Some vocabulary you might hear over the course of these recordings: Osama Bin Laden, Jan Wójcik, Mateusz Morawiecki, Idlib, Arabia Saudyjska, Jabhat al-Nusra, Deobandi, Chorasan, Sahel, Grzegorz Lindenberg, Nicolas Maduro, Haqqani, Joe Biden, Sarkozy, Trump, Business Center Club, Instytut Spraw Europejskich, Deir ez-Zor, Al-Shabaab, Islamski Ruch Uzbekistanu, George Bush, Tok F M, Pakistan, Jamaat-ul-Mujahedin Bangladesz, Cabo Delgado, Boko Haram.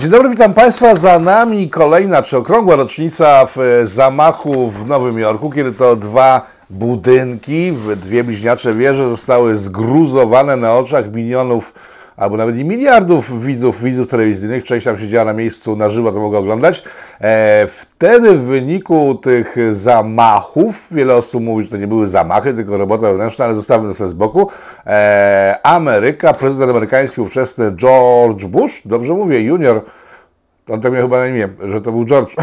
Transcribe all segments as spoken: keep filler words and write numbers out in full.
Dzień dobry, witam Państwa. Za nami kolejna czy okrągła rocznica w zamachu w Nowym Jorku, kiedy to dwa budynki, dwie bliźniacze wieże zostały zgruzowane na oczach milionów albo nawet i miliardów widzów, widzów telewizyjnych. Część tam siedziała na miejscu na żywo, to mogła oglądać. E, wtedy w wyniku tych zamachów, wiele osób mówi, że to nie były zamachy, tylko robota wewnętrzna, ale zostawmy to sobie z boku. E, Ameryka, prezydent amerykański ówczesny George Bush, dobrze mówię, junior, on tak miał chyba na imię, że to był George,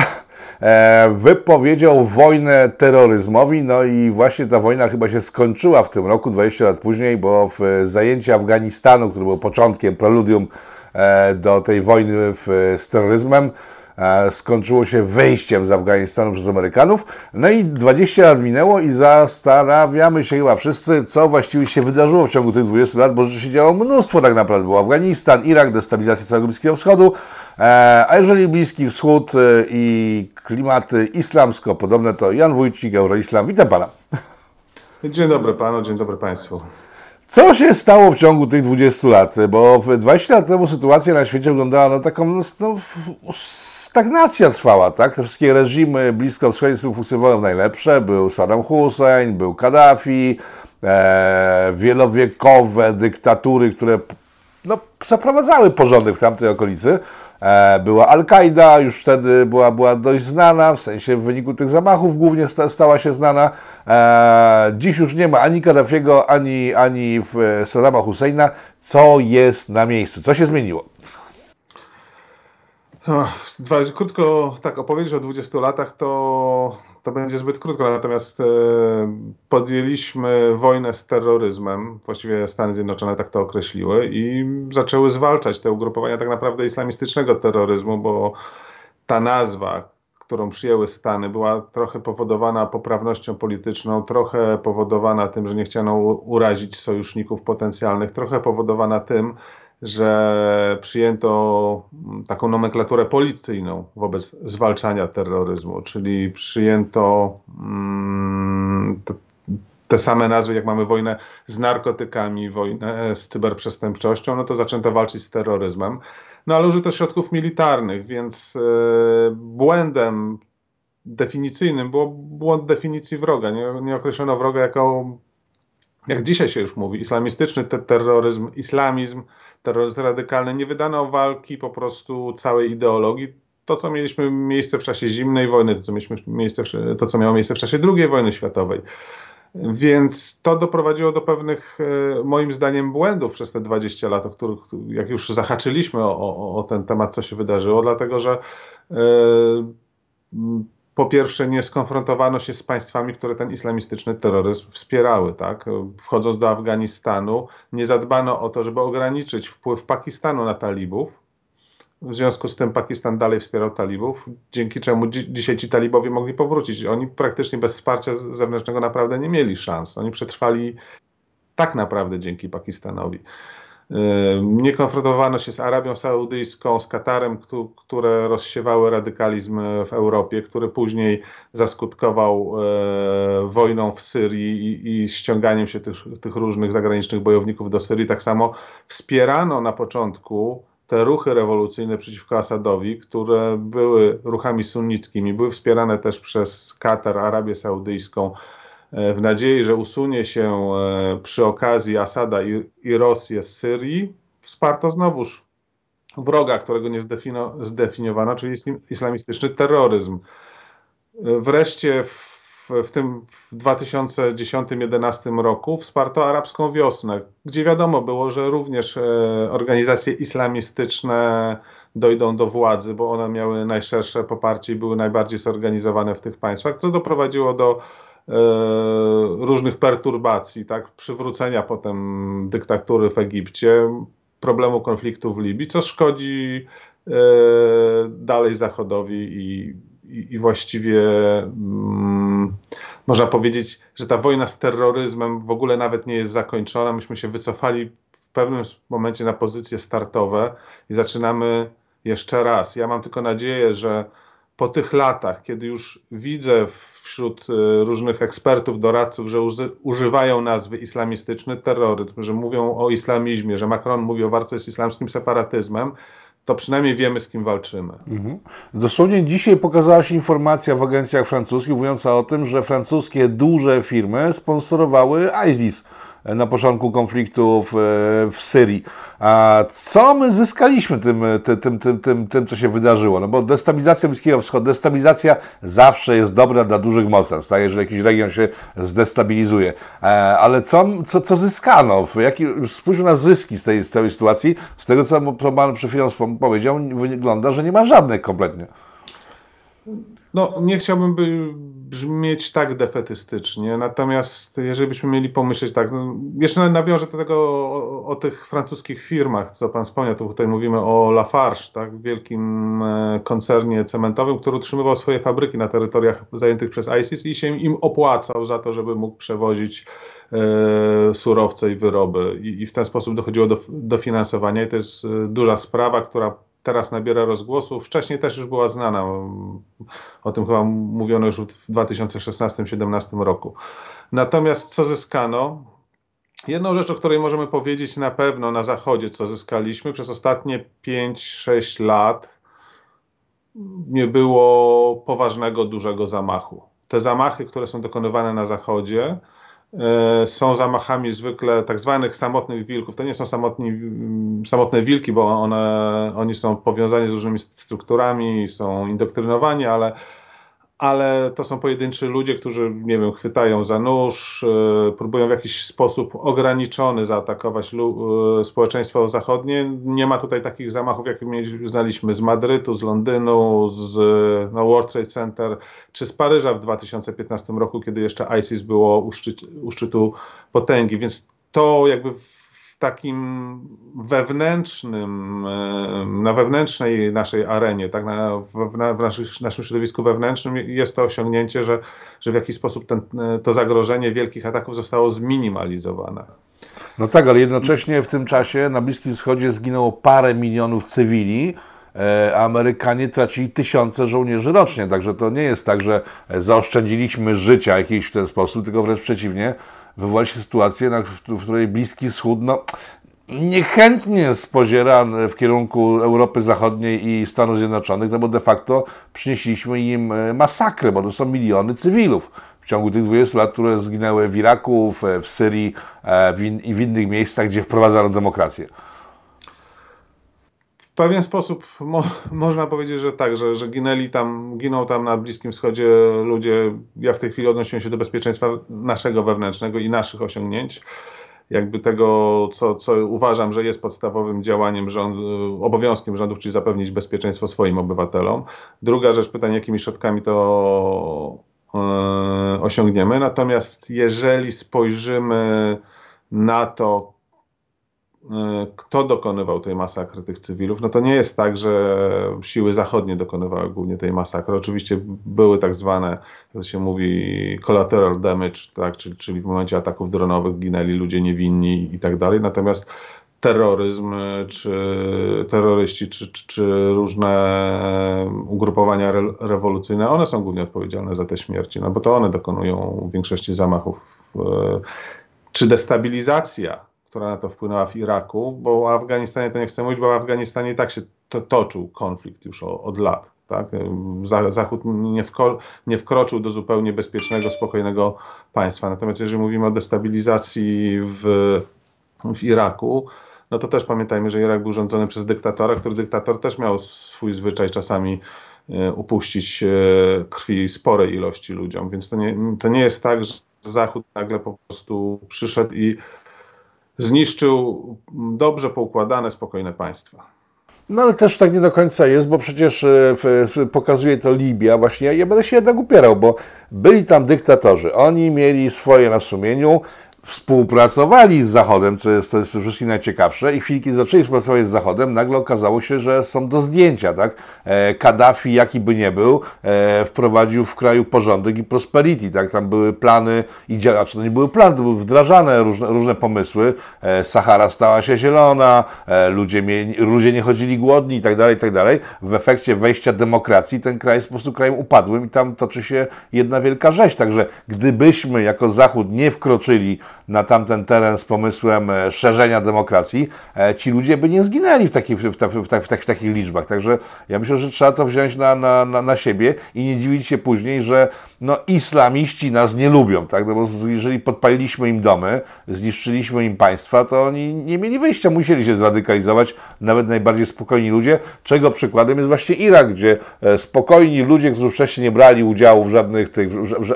e, wypowiedział wojnę terroryzmowi. No i właśnie ta wojna chyba się skończyła w tym roku, dwadzieścia lat później, bo w zajęcie Afganistanu, które było początkiem, preludium e, do tej wojny w, z terroryzmem, e, skończyło się wyjściem z Afganistanu przez Amerykanów. No i dwadzieścia lat minęło i zastanawiamy się chyba wszyscy, co właściwie się wydarzyło w ciągu tych dwudziestu lat, bo rzeczy się działo mnóstwo tak naprawdę. Był Afganistan, Irak, destabilizacja całego Bliskiego Wschodu, a jeżeli Bliski Wschód i klimaty islamsko-podobne, to Jan Wójcik, Euroislam. Witam Pana. Dzień dobry Panu, dzień dobry Państwu. Co się stało w ciągu tych dwudziestu lat? Bo dwadzieścia lat temu sytuacja na świecie wyglądała no taką, no, stagnacja trwała, tak? Te wszystkie reżimy bliskowschodnie funkcjonowały w najlepsze. Był Saddam Hussein, był Kaddafi, e, wielowiekowe dyktatury, które no, zaprowadzały porządek w tamtej okolicy. Była Al-Kaida, już wtedy była, była dość znana, w sensie w wyniku tych zamachów głównie stała się znana. E, dziś już nie ma ani Kaddafiego, ani, ani Saddama Husseina. Co jest na miejscu? Co się zmieniło? No, krótko tak opowiedzieć o dwudziestu latach to, to będzie zbyt krótko, natomiast e, podjęliśmy wojnę z terroryzmem, właściwie Stany Zjednoczone tak to określiły i zaczęły zwalczać te ugrupowania tak naprawdę islamistycznego terroryzmu, bo ta nazwa, którą przyjęły Stany, była trochę powodowana poprawnością polityczną, trochę powodowana tym, że nie chciano urazić sojuszników potencjalnych, trochę powodowana tym, że przyjęto taką nomenklaturę policyjną wobec zwalczania terroryzmu, czyli przyjęto mm, te, te same nazwy, jak mamy wojnę z narkotykami, wojnę z cyberprzestępczością, no to zaczęto walczyć z terroryzmem, no ale użyto środków militarnych, więc yy, błędem definicyjnym było błąd definicji wroga. Nie, nie określono wroga jako, jak dzisiaj się już mówi, islamistyczny te terroryzm, islamizm, terroryzm radykalny. Nie wydano walki po prostu całej ideologii. To, co mieliśmy miejsce w czasie zimnej wojny, to, co mieliśmy miejsce w, to, co miało miejsce w czasie drugiej wojny światowej. Więc to doprowadziło do pewnych, moim zdaniem, błędów przez te dwadzieścia lat, o których, jak już zahaczyliśmy o, o, o ten temat, co się wydarzyło, dlatego że yy, po pierwsze, nie skonfrontowano się z państwami, które ten islamistyczny terroryzm wspierały. Tak? Wchodząc do Afganistanu, nie zadbano o to, żeby ograniczyć wpływ Pakistanu na talibów. W związku z tym Pakistan dalej wspierał talibów, dzięki czemu dzi dzisiaj ci talibowie mogli powrócić. Oni praktycznie bez wsparcia zewnętrznego naprawdę nie mieli szans. Oni przetrwali tak naprawdę dzięki Pakistanowi. Nie konfrontowano się z Arabią Saudyjską, z Katarem, które rozsiewały radykalizm w Europie, który później zaskutkował e, wojną w Syrii i, i ściąganiem się tych, tych różnych zagranicznych bojowników do Syrii. Tak samo wspierano na początku te ruchy rewolucyjne przeciwko Asadowi, które były ruchami sunnickimi, były wspierane też przez Katar, Arabię Saudyjską, w nadziei, że usunie się przy okazji Asada i, i Rosję z Syrii, wsparto znowuż wroga, którego nie zdefini- zdefiniowano, czyli islamistyczny terroryzm. Wreszcie w, w tym w dwa tysiące dziesiątym do dwa tysiące jedenastego roku wsparto arabską wiosnę, gdzie wiadomo było, że również e, organizacje islamistyczne dojdą do władzy, bo one miały najszersze poparcie i były najbardziej zorganizowane w tych państwach, co doprowadziło do różnych perturbacji, tak, przywrócenia potem dyktatury w Egipcie, problemu konfliktu w Libii, co szkodzi e, dalej Zachodowi i, i, i właściwie mm, można powiedzieć, że ta wojna z terroryzmem w ogóle nawet nie jest zakończona. Myśmy się wycofali w pewnym momencie na pozycje startowe i zaczynamy jeszcze raz. Ja mam tylko nadzieję, że po tych latach, kiedy już widzę wśród różnych ekspertów, doradców, że używają nazwy islamistyczny terroryzm, że mówią o islamizmie, że Macron mówi o walce z islamskim separatyzmem, to przynajmniej wiemy, z kim walczymy. Mhm. Dosłownie dzisiaj pokazała się informacja w agencjach francuskich mówiąca o tym, że francuskie duże firmy sponsorowały ISIS na początku konfliktu w, w Syrii. A co my zyskaliśmy tym, tym, tym, tym, tym, tym, co się wydarzyło? No bo destabilizacja Bliskiego Wschodu, destabilizacja zawsze jest dobra dla dużych mocarstw, tak? Jeżeli jakiś region się zdestabilizuje. Ale co, co, co zyskano? Jaki, spójrzmy na zyski z tej z całej sytuacji. Z tego, co pan przed chwilą powiedział, wygląda, że nie ma żadnych kompletnie. No, nie chciałbym by brzmieć tak defetystycznie, natomiast jeżeli byśmy mieli pomyśleć tak, no, jeszcze nawiążę do tego o, o tych francuskich firmach, co pan wspomniał, to tutaj mówimy o Lafarge, tak, wielkim koncernie cementowym, który utrzymywał swoje fabryki na terytoriach zajętych przez ISIS i się im opłacał za to, żeby mógł przewozić e, surowce i wyroby i, i w ten sposób dochodziło do dofinansowania i to jest duża sprawa, która teraz nabiera rozgłosu. Wcześniej też już była znana. O tym chyba mówiono już w dwa tysiące szesnastym siedemnastym roku. Natomiast co zyskano? Jedną rzecz, o której możemy powiedzieć na pewno na Zachodzie, co zyskaliśmy przez ostatnie pięć sześć lat, nie było poważnego, dużego zamachu. Te zamachy, które są dokonywane na Zachodzie, są zamachami zwykle tak zwanych samotnych wilków. To nie są samotni, samotne wilki, bo one, oni są powiązani z różnymi strukturami, są indoktrynowani, ale, ale to są pojedynczy ludzie, którzy, nie wiem, chwytają za nóż, próbują w jakiś sposób ograniczony zaatakować społeczeństwo zachodnie. Nie ma tutaj takich zamachów, jakie znaliśmy z Madrytu, z Londynu, z no, World Trade Center, czy z Paryża w dwa tysiące piętnastym roku, kiedy jeszcze ISIS było u, szczyt, u szczytu potęgi. Więc to jakby w takim wewnętrznym, na wewnętrznej naszej arenie, tak, na, w, na, w naszym, naszym środowisku wewnętrznym jest to osiągnięcie, że, że w jakiś sposób ten, to zagrożenie wielkich ataków zostało zminimalizowane. No tak, ale jednocześnie w tym czasie na Bliskim Wschodzie zginęło parę milionów cywili, a Amerykanie tracili tysiące żołnierzy rocznie, także to nie jest tak, że zaoszczędziliśmy życia jakiś w ten sposób, tylko wręcz przeciwnie. Wywołała się sytuację, w której Bliski Wschód no, niechętnie spoziera w kierunku Europy Zachodniej i Stanów Zjednoczonych, no bo de facto przynieśliśmy im masakrę, bo to są miliony cywilów w ciągu tych dwudziestu lat, które zginęły w Iraku, w Syrii w in, i w innych miejscach, gdzie wprowadzano demokrację. W pewien sposób mo można powiedzieć, że tak, że, że ginęli tam, giną tam na Bliskim Wschodzie ludzie. Ja w tej chwili odnosiłem się do bezpieczeństwa naszego wewnętrznego i naszych osiągnięć. Jakby tego, co, co uważam, że jest podstawowym działaniem, rząd, obowiązkiem rządów, czyli zapewnić bezpieczeństwo swoim obywatelom. Druga rzecz, pytanie, jakimi środkami to yy, osiągniemy. Natomiast jeżeli spojrzymy na to, kto dokonywał tej masakry tych cywilów, no to nie jest tak, że siły zachodnie dokonywały głównie tej masakry. Oczywiście były tak zwane, jak się mówi, collateral damage, tak? czyli, czyli w momencie ataków dronowych ginęli ludzie niewinni i tak dalej. Natomiast terroryzm, czy terroryści, czy, czy, czy różne ugrupowania re rewolucyjne, one są głównie odpowiedzialne za te śmierci, no bo to one dokonują w większości zamachów. Czy destabilizacja, która na to wpłynęła w Iraku, bo o Afganistanie to nie chcę mówić, bo w Afganistanie i tak się to, toczył konflikt już o, od lat. Tak? Zachód nie, wko, nie wkroczył do zupełnie bezpiecznego, spokojnego państwa. Natomiast jeżeli mówimy o destabilizacji w, w Iraku, no to też pamiętajmy, że Irak był rządzony przez dyktatora, który dyktator też miał swój zwyczaj czasami upuścić krwi sporej ilości ludziom. Więc to nie, to nie jest tak, że Zachód nagle po prostu przyszedł i zniszczył dobrze poukładane, spokojne państwa. No ale też tak nie do końca jest, bo przecież pokazuje to Libia. Właśnie ja będę się jednak upierał, bo byli tam dyktatorzy. Oni mieli swoje na sumieniu, współpracowali z Zachodem, co jest, co jest wszystkim najciekawsze i w chwili, kiedy zaczęli współpracować z Zachodem, nagle okazało się, że są do zdjęcia, tak? Kaddafi, jaki by nie był, wprowadził w kraju porządek i prosperity, tak? Tam były plany i działania, to nie były plany, to były wdrażane różne, różne pomysły. Sahara stała się zielona, ludzie, ludzie nie chodzili głodni i tak dalej, i tak dalej. W efekcie wejścia demokracji ten kraj jest po prostu krajem upadłym i tam toczy się jedna wielka rzeź. Także gdybyśmy jako Zachód nie wkroczyli na tamten teren z pomysłem szerzenia demokracji, ci ludzie by nie zginęli w, taki, w, ta, w, ta, w, ta, w takich liczbach. Także ja myślę, że trzeba to wziąć na, na, na, na siebie i nie dziwić się później, że no, islamiści nas nie lubią, tak? No bo jeżeli podpaliliśmy im domy, zniszczyliśmy im państwa, to oni nie mieli wyjścia, musieli się zradykalizować, nawet najbardziej spokojni ludzie, czego przykładem jest właśnie Irak, gdzie spokojni ludzie, którzy wcześniej nie brali udziału w żadnych, tych,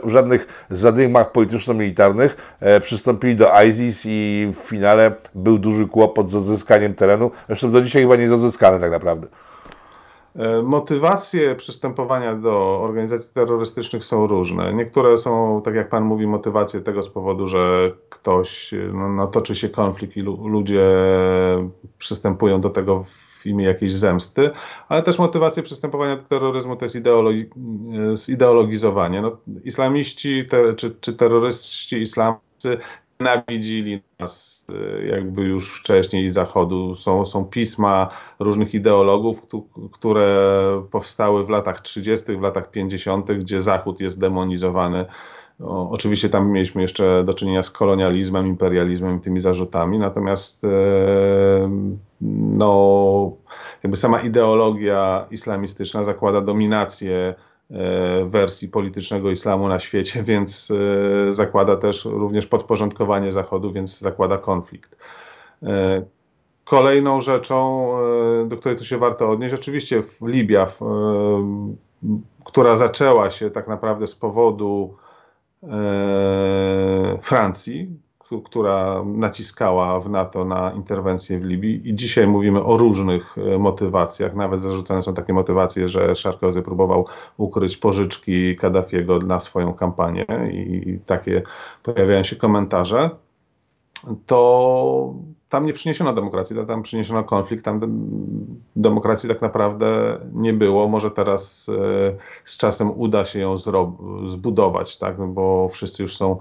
w żadnych zadymach polityczno-militarnych, przystąpili do ISIS i w finale był duży kłopot z odzyskaniem terenu. Zresztą do dzisiaj chyba nie jest odzyskany tak naprawdę. Motywacje przystępowania do organizacji terrorystycznych są różne. Niektóre są, tak jak pan mówi, motywacje tego z powodu, że ktoś, no, no, toczy się konflikt i lu- ludzie przystępują do tego w imię jakiejś zemsty, ale też motywacje przystępowania do terroryzmu to jest ideologi- zideologizowanie. No, islamiści te, czy, czy terroryści islamscy nienawidzili nas jakby już wcześniej z Zachodu. Są, są pisma różnych ideologów, które powstały w latach trzydziestych, w latach pięćdziesiątych, gdzie Zachód jest demonizowany. No, oczywiście tam mieliśmy jeszcze do czynienia z kolonializmem, imperializmem i tymi zarzutami, natomiast yy, no, jakby sama ideologia islamistyczna zakłada dominację wersji politycznego islamu na świecie, więc zakłada też również podporządkowanie Zachodu, więc zakłada konflikt. Kolejną rzeczą, do której tu się warto odnieść, oczywiście Libia, która zaczęła się tak naprawdę z powodu Francji, która naciskała w NATO na interwencję w Libii, i dzisiaj mówimy o różnych motywacjach. Nawet zarzucane są takie motywacje, że Sarkozy próbował ukryć pożyczki Kaddafiego dla swoją kampanię i takie pojawiają się komentarze. To tam nie przyniesiono demokracji, tam przyniesiono konflikt, tam demokracji tak naprawdę nie było. Może teraz e, z czasem uda się ją zro- zbudować, tak? Bo wszyscy już są.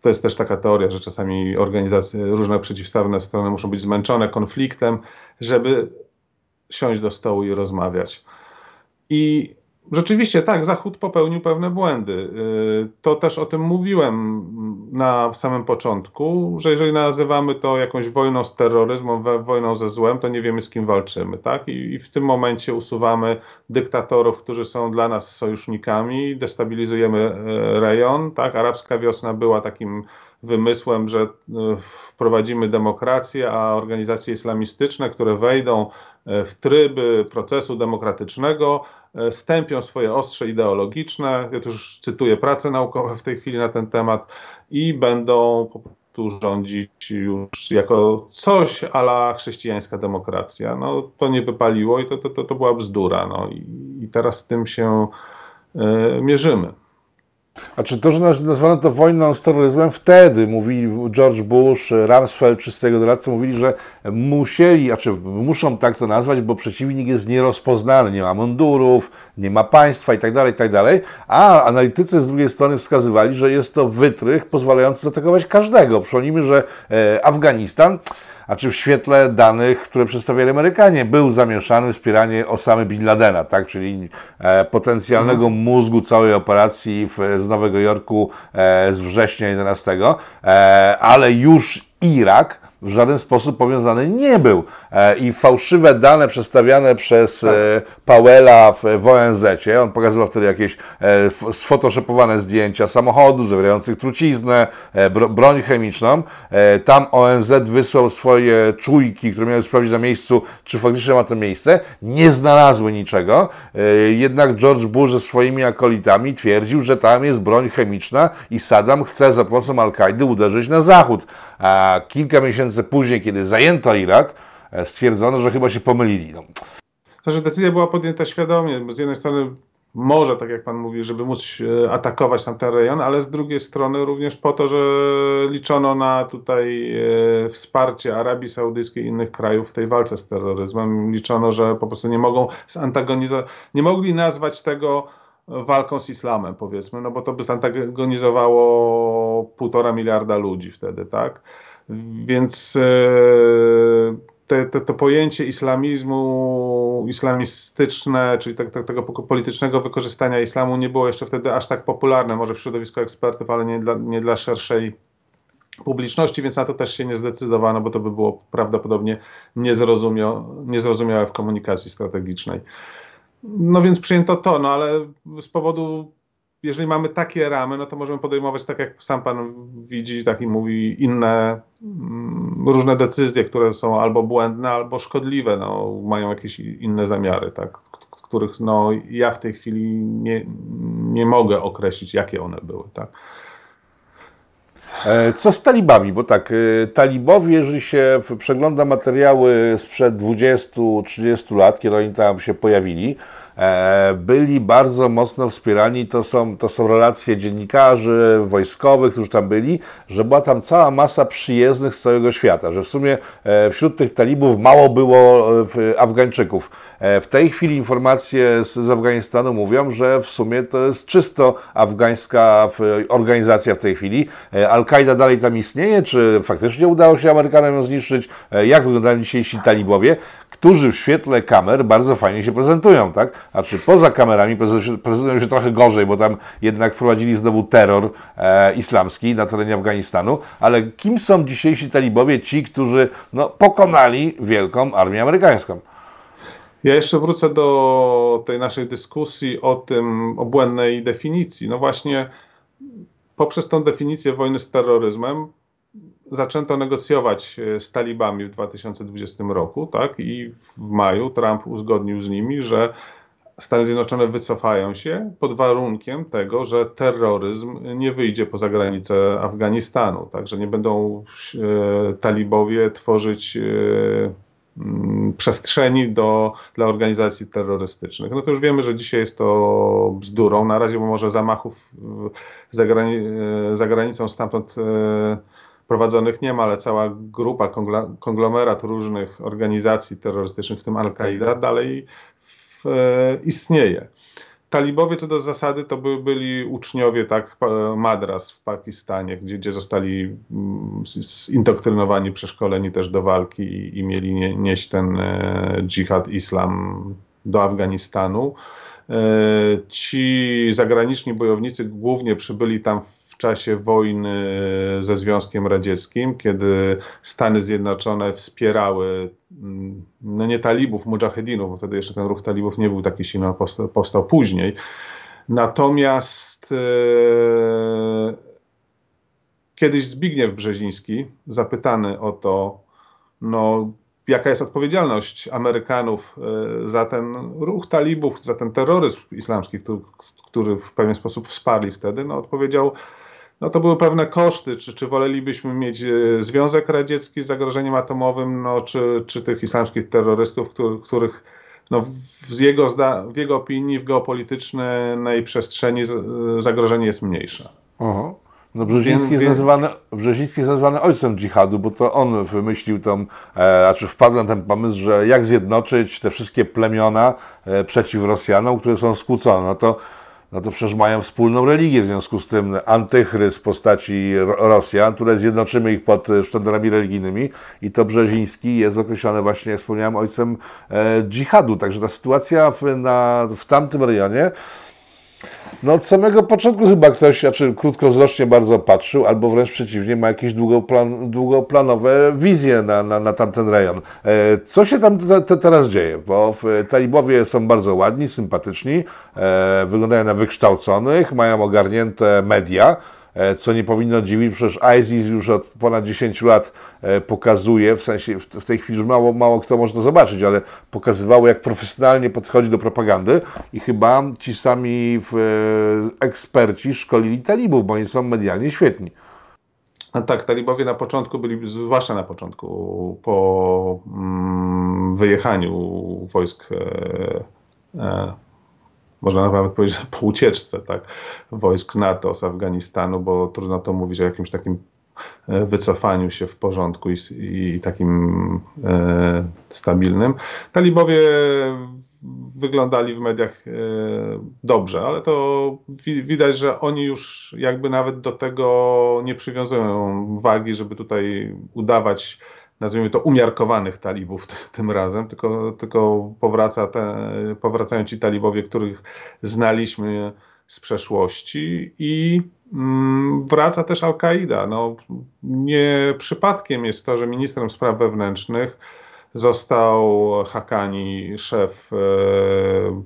To jest też taka teoria, że czasami organizacje, różne przeciwstawne strony muszą być zmęczone konfliktem, żeby siąść do stołu i rozmawiać. I rzeczywiście tak, Zachód popełnił pewne błędy. To też o tym mówiłem na samym początku, że jeżeli nazywamy to jakąś wojną z terroryzmem, wojną ze złem, to nie wiemy, z kim walczymy, tak? I w tym momencie usuwamy dyktatorów, którzy są dla nas sojusznikami, destabilizujemy rejon, tak? Arabska wiosna była takim wymysłem, że wprowadzimy demokrację, a organizacje islamistyczne, które wejdą w tryby procesu demokratycznego, stępią swoje ostrze ideologiczne, ja tu już cytuję prace naukowe w tej chwili na ten temat, i będą po prostu rządzić już jako coś a la chrześcijańska demokracja. No, to nie wypaliło i to, to, to, to była bzdura. No. I, i teraz z tym się y, mierzymy. A czy to, że nazwano to wojną z terroryzmem, wtedy mówili George Bush, Rumsfeld, wszyscy jego doradcy mówili, że musieli, a czy muszą tak to nazwać, bo przeciwnik jest nierozpoznany, nie ma mundurów, nie ma państwa itd., itd., a analitycy z drugiej strony wskazywali, że jest to wytrych pozwalający zaatakować każdego. Przypomnijmy, że Afganistan, a czy w świetle danych, które przedstawiali Amerykanie, był zamieszany w wspieranie Osamy Bin Ladena, tak? Czyli e, potencjalnego mhm. mózgu całej operacji w, z Nowego Jorku e, z września jedenastego, e, ale już Irak w żaden sposób powiązany nie był. E, I fałszywe dane przedstawiane przez e, Powella w, w O N Z-cie, on pokazywał wtedy jakieś e, sfotoshopowane zdjęcia samochodów zawierających truciznę, e, bro, broń chemiczną. E, tam O N Z wysłał swoje czujki, które miały sprawdzić na miejscu, czy faktycznie ma to miejsce. Nie znalazły niczego. E, jednak George Bush ze swoimi akolitami twierdził, że tam jest broń chemiczna i Saddam chce za pomocą Al-Kaidy uderzyć na Zachód. A kilka miesięcy później, kiedy zajęto Irak, stwierdzono, że chyba się pomylili. No. To, że decyzja była podjęta świadomie, bo z jednej strony może, tak jak pan mówi, żeby móc atakować tamten rejon, ale z drugiej strony również po to, że liczono na tutaj wsparcie Arabii Saudyjskiej i innych krajów w tej walce z terroryzmem. Liczono, że po prostu nie mogą zantagonizować, nie mogli nazwać tego walką z islamem, powiedzmy, no bo to by zantagonizowało półtora miliarda ludzi wtedy, tak? Więc te, te, to pojęcie islamizmu, islamistyczne, czyli te, te, tego politycznego wykorzystania islamu nie było jeszcze wtedy aż tak popularne, może w środowisku ekspertów, ale nie dla, nie dla szerszej publiczności, więc na to też się nie zdecydowano, bo to by było prawdopodobnie niezrozumia- niezrozumiałe w komunikacji strategicznej. No więc przyjęto to, no ale z powodu, jeżeli mamy takie ramy, no to możemy podejmować, tak jak sam pan widzi, tak i mówi, inne mm, różne decyzje, które są albo błędne, albo szkodliwe, no, mają jakieś inne zamiary, tak, których no, ja w tej chwili nie, nie mogę określić, jakie one były, tak. Co z talibami? Bo tak, talibowie, jeżeli się przegląda materiały sprzed dwudziestu trzydziestu lat, kiedy oni tam się pojawili, byli bardzo mocno wspierani, to są, to są relacje dziennikarzy, wojskowych, którzy tam byli, że była tam cała masa przyjezdnych z całego świata, że w sumie wśród tych talibów mało było Afgańczyków. W tej chwili informacje z, z Afganistanu mówią, że w sumie to jest czysto afgańska organizacja w tej chwili. Al-Kaida dalej tam istnieje? Czy faktycznie udało się Amerykanom ją zniszczyć? Jak wyglądają dzisiejsi talibowie, którzy w świetle kamer bardzo fajnie się prezentują, tak? A czy poza kamerami prezentują się trochę gorzej, bo tam jednak wprowadzili znowu terror e, islamski na terenie Afganistanu. Ale kim są dzisiejsi talibowie, ci, którzy no, pokonali wielką armię amerykańską? Ja jeszcze wrócę do tej naszej dyskusji o tym, o błędnej definicji. No właśnie poprzez tą definicję wojny z terroryzmem zaczęto negocjować z talibami w dwa tysiące dwudziestym roku, tak? I w maju Trump uzgodnił z nimi, że Stany Zjednoczone wycofają się pod warunkiem tego, że terroryzm nie wyjdzie poza granice Afganistanu, tak? Że nie będą e, talibowie tworzyć e, m, przestrzeni do, dla organizacji terrorystycznych. No to już wiemy, że dzisiaj jest to bzdurą. Na razie może zamachów za, grani- za granicą stamtąd e, prowadzonych nie ma, ale cała grupa, konglomerat różnych organizacji terrorystycznych, w tym Al-Kaida, dalej w, e, istnieje. Talibowie co do zasady to by, byli uczniowie tak madras w Pakistanie, gdzie, gdzie zostali zindoktrynowani, przeszkoleni też do walki i, i mieli nie, nieść ten e, dżihad, islam do Afganistanu. E, ci zagraniczni bojownicy głównie przybyli tam w W czasie wojny ze Związkiem Radzieckim, kiedy Stany Zjednoczone wspierały no nie talibów, mujahedinów, bo wtedy jeszcze ten ruch talibów nie był taki silny, powstał, powstał później. Natomiast e, kiedyś Zbigniew Brzeziński, zapytany o to, no, jaka jest odpowiedzialność Amerykanów za ten ruch talibów, za ten terroryzm islamski, który, który w pewien sposób wsparli wtedy, no, odpowiedział, no to były pewne koszty, czy, czy wolelibyśmy mieć Związek Radziecki z zagrożeniem atomowym, no, czy, czy tych islamskich terrorystów, który, których no, w, jego zda, w jego opinii, w geopolitycznej przestrzeni zagrożenie jest mniejsze. Aha. No Brzeziński jest nazywany, Brzeziński jest nazywany ojcem dżihadu, bo to on wymyślił tą, e, znaczy wpadł na ten pomysł, że jak zjednoczyć te wszystkie plemiona e, przeciw Rosjanom, które są skłócone. No to, no to przecież mają wspólną religię, w związku z tym antychryst w postaci Rosjan, które zjednoczymy ich pod sztandarami religijnymi, i to Brzeziński jest określany właśnie, jak wspomniałem, ojcem e, dżihadu. Także ta sytuacja w, na, w tamtym rejonie, no od samego początku chyba ktoś, znaczy krótkowzrocznie bardzo patrzył, albo wręcz przeciwnie, ma jakieś długoplan, długoplanowe wizje na, na, na tamten rejon. E, co się tam te, te teraz dzieje? Bo talibowie są bardzo ładni, sympatyczni, e, wyglądają na wykształconych, mają ogarnięte media, e, co nie powinno dziwić, przecież ISIS już od ponad dziesięciu lat e, pokazuje, w sensie w, w tej chwili już mało, mało kto może to zobaczyć, ale pokazywało, jak profesjonalnie podchodzi do propagandy, i chyba ci sami e, eksperci szkolili talibów, bo oni są medialnie świetni. A tak, talibowie na początku byli, zwłaszcza na początku, po mm, wyjechaniu wojsk e, e, można nawet powiedzieć, że po ucieczce, tak, wojsk NATO z Afganistanu, bo trudno to mówić o jakimś takim wycofaniu się w porządku i, i takim e, stabilnym. Talibowie wyglądali w mediach e, dobrze, ale to wi- widać, że oni już jakby nawet do tego nie przywiązują wagi, żeby tutaj udawać, nazwijmy to, umiarkowanych talibów t- tym razem, tylko, tylko powraca te, powracają ci talibowie, których znaliśmy z przeszłości i wraca też Al-Kaida. No, nie przypadkiem jest to, że ministrem spraw wewnętrznych został Haqqani, szef e,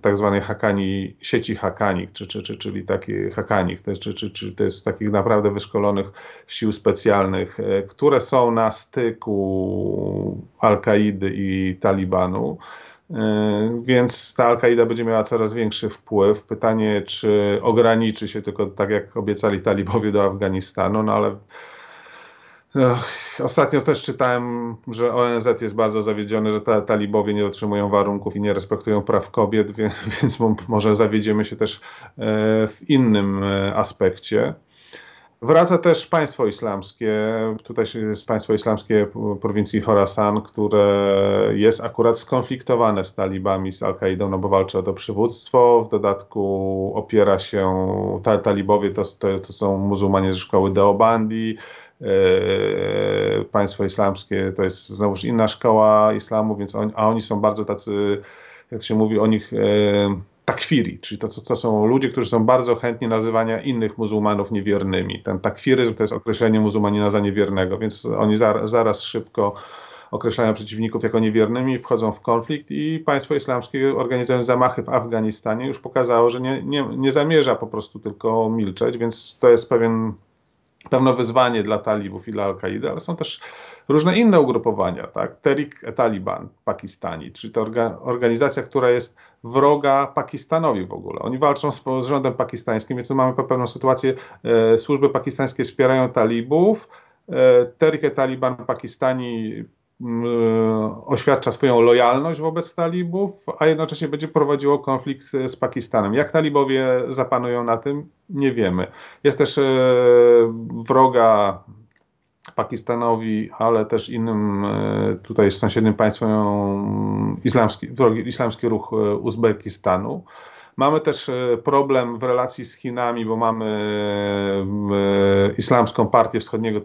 tak zwanej Haqqani, sieci Haqqani, czy, czy, czy, czyli taki Haqqani, to, czy, czy, czy, to jest takich naprawdę wyszkolonych sił specjalnych, e, które są na styku Al-Kaidy i Talibanu. Więc ta Al-Kaida będzie miała coraz większy wpływ. Pytanie, czy ograniczy się tylko tak, jak obiecali talibowie, do Afganistanu, no ale ostatnio też czytałem, że O N Z jest bardzo zawiedziony, że ta, talibowie nie dotrzymują warunków i nie respektują praw kobiet, więc, więc może zawiedziemy się też w innym aspekcie. Wraca też państwo islamskie, tutaj jest państwo islamskie prowincji Chorasan, które jest akurat skonfliktowane z talibami, z Al-Kaidą, no bo walczy o to przywództwo, w dodatku opiera się, ta, talibowie to, to, to są muzułmanie ze szkoły Deobandi, yy, państwo islamskie to jest znowuż inna szkoła islamu, więc on, a oni są bardzo tacy, jak się mówi o nich, yy, takwiri, czyli to, to, to są ludzie, którzy są bardzo chętni nazywania innych muzułmanów niewiernymi. Ten takwiryzm to jest określenie muzułmanina za niewiernego, więc oni za, zaraz szybko określają przeciwników jako niewiernymi, wchodzą w konflikt i państwo islamskie, organizując zamachy w Afganistanie, już pokazało, że nie, nie, nie zamierza po prostu tylko milczeć, więc to jest pewien, pewne wyzwanie dla talibów i dla Al-Kaidy, ale są też różne inne ugrupowania, tak? Tehrik-e-Taliban pakistani, czyli to orga, organizacja, która jest wroga Pakistanowi w ogóle. Oni walczą z, z rządem pakistańskim, więc tu mamy pewną sytuację. E, służby pakistańskie wspierają talibów. E, Tehrik-e-Taliban pakistani m, oświadcza swoją lojalność wobec talibów, a jednocześnie będzie prowadziło konflikt z, z Pakistanem. Jak talibowie zapanują na tym, nie wiemy. Jest też e, wroga Pakistanowi, ale też innym tutaj sąsiednim państwom, islamski, Islamski Ruch Uzbekistanu. Mamy też problem w relacji z Chinami, bo mamy Islamską Partię Wschodniego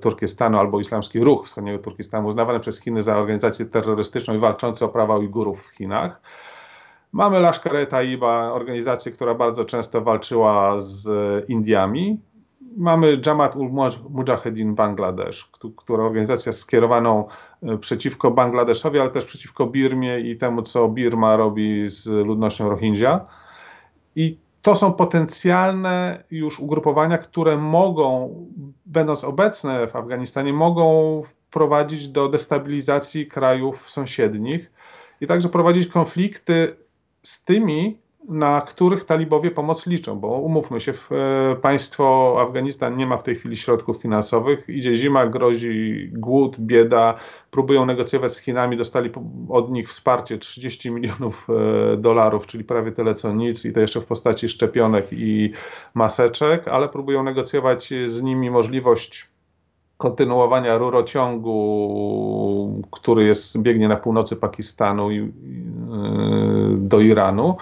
Turkestanu albo Islamski Ruch Wschodniego Turkestanu, uznawany przez Chiny za organizację terrorystyczną i walczący o prawa Ujgurów w Chinach. Mamy Lashkar-e-Taiba, organizację, która bardzo często walczyła z Indiami. Mamy Jamaat-ul-Mujahedin Bangladesz, która organizacja skierowaną przeciwko Bangladeszowi, ale też przeciwko Birmie i temu, co Birma robi z ludnością Rohingya. I to są potencjalne już ugrupowania, które mogą, będąc obecne w Afganistanie, mogą prowadzić do destabilizacji krajów sąsiednich i także prowadzić konflikty z tymi, na których talibowie pomoc liczą, bo umówmy się, państwo Afganistan nie ma w tej chwili środków finansowych, idzie zima, grozi głód, bieda, próbują negocjować z Chinami, dostali od nich wsparcie trzydzieści milionów dolarów, czyli prawie tyle co nic i to jeszcze w postaci szczepionek i maseczek, ale próbują negocjować z nimi możliwość kontynuowania rurociągu, który jest, biegnie na północy Pakistanu i do Iranu.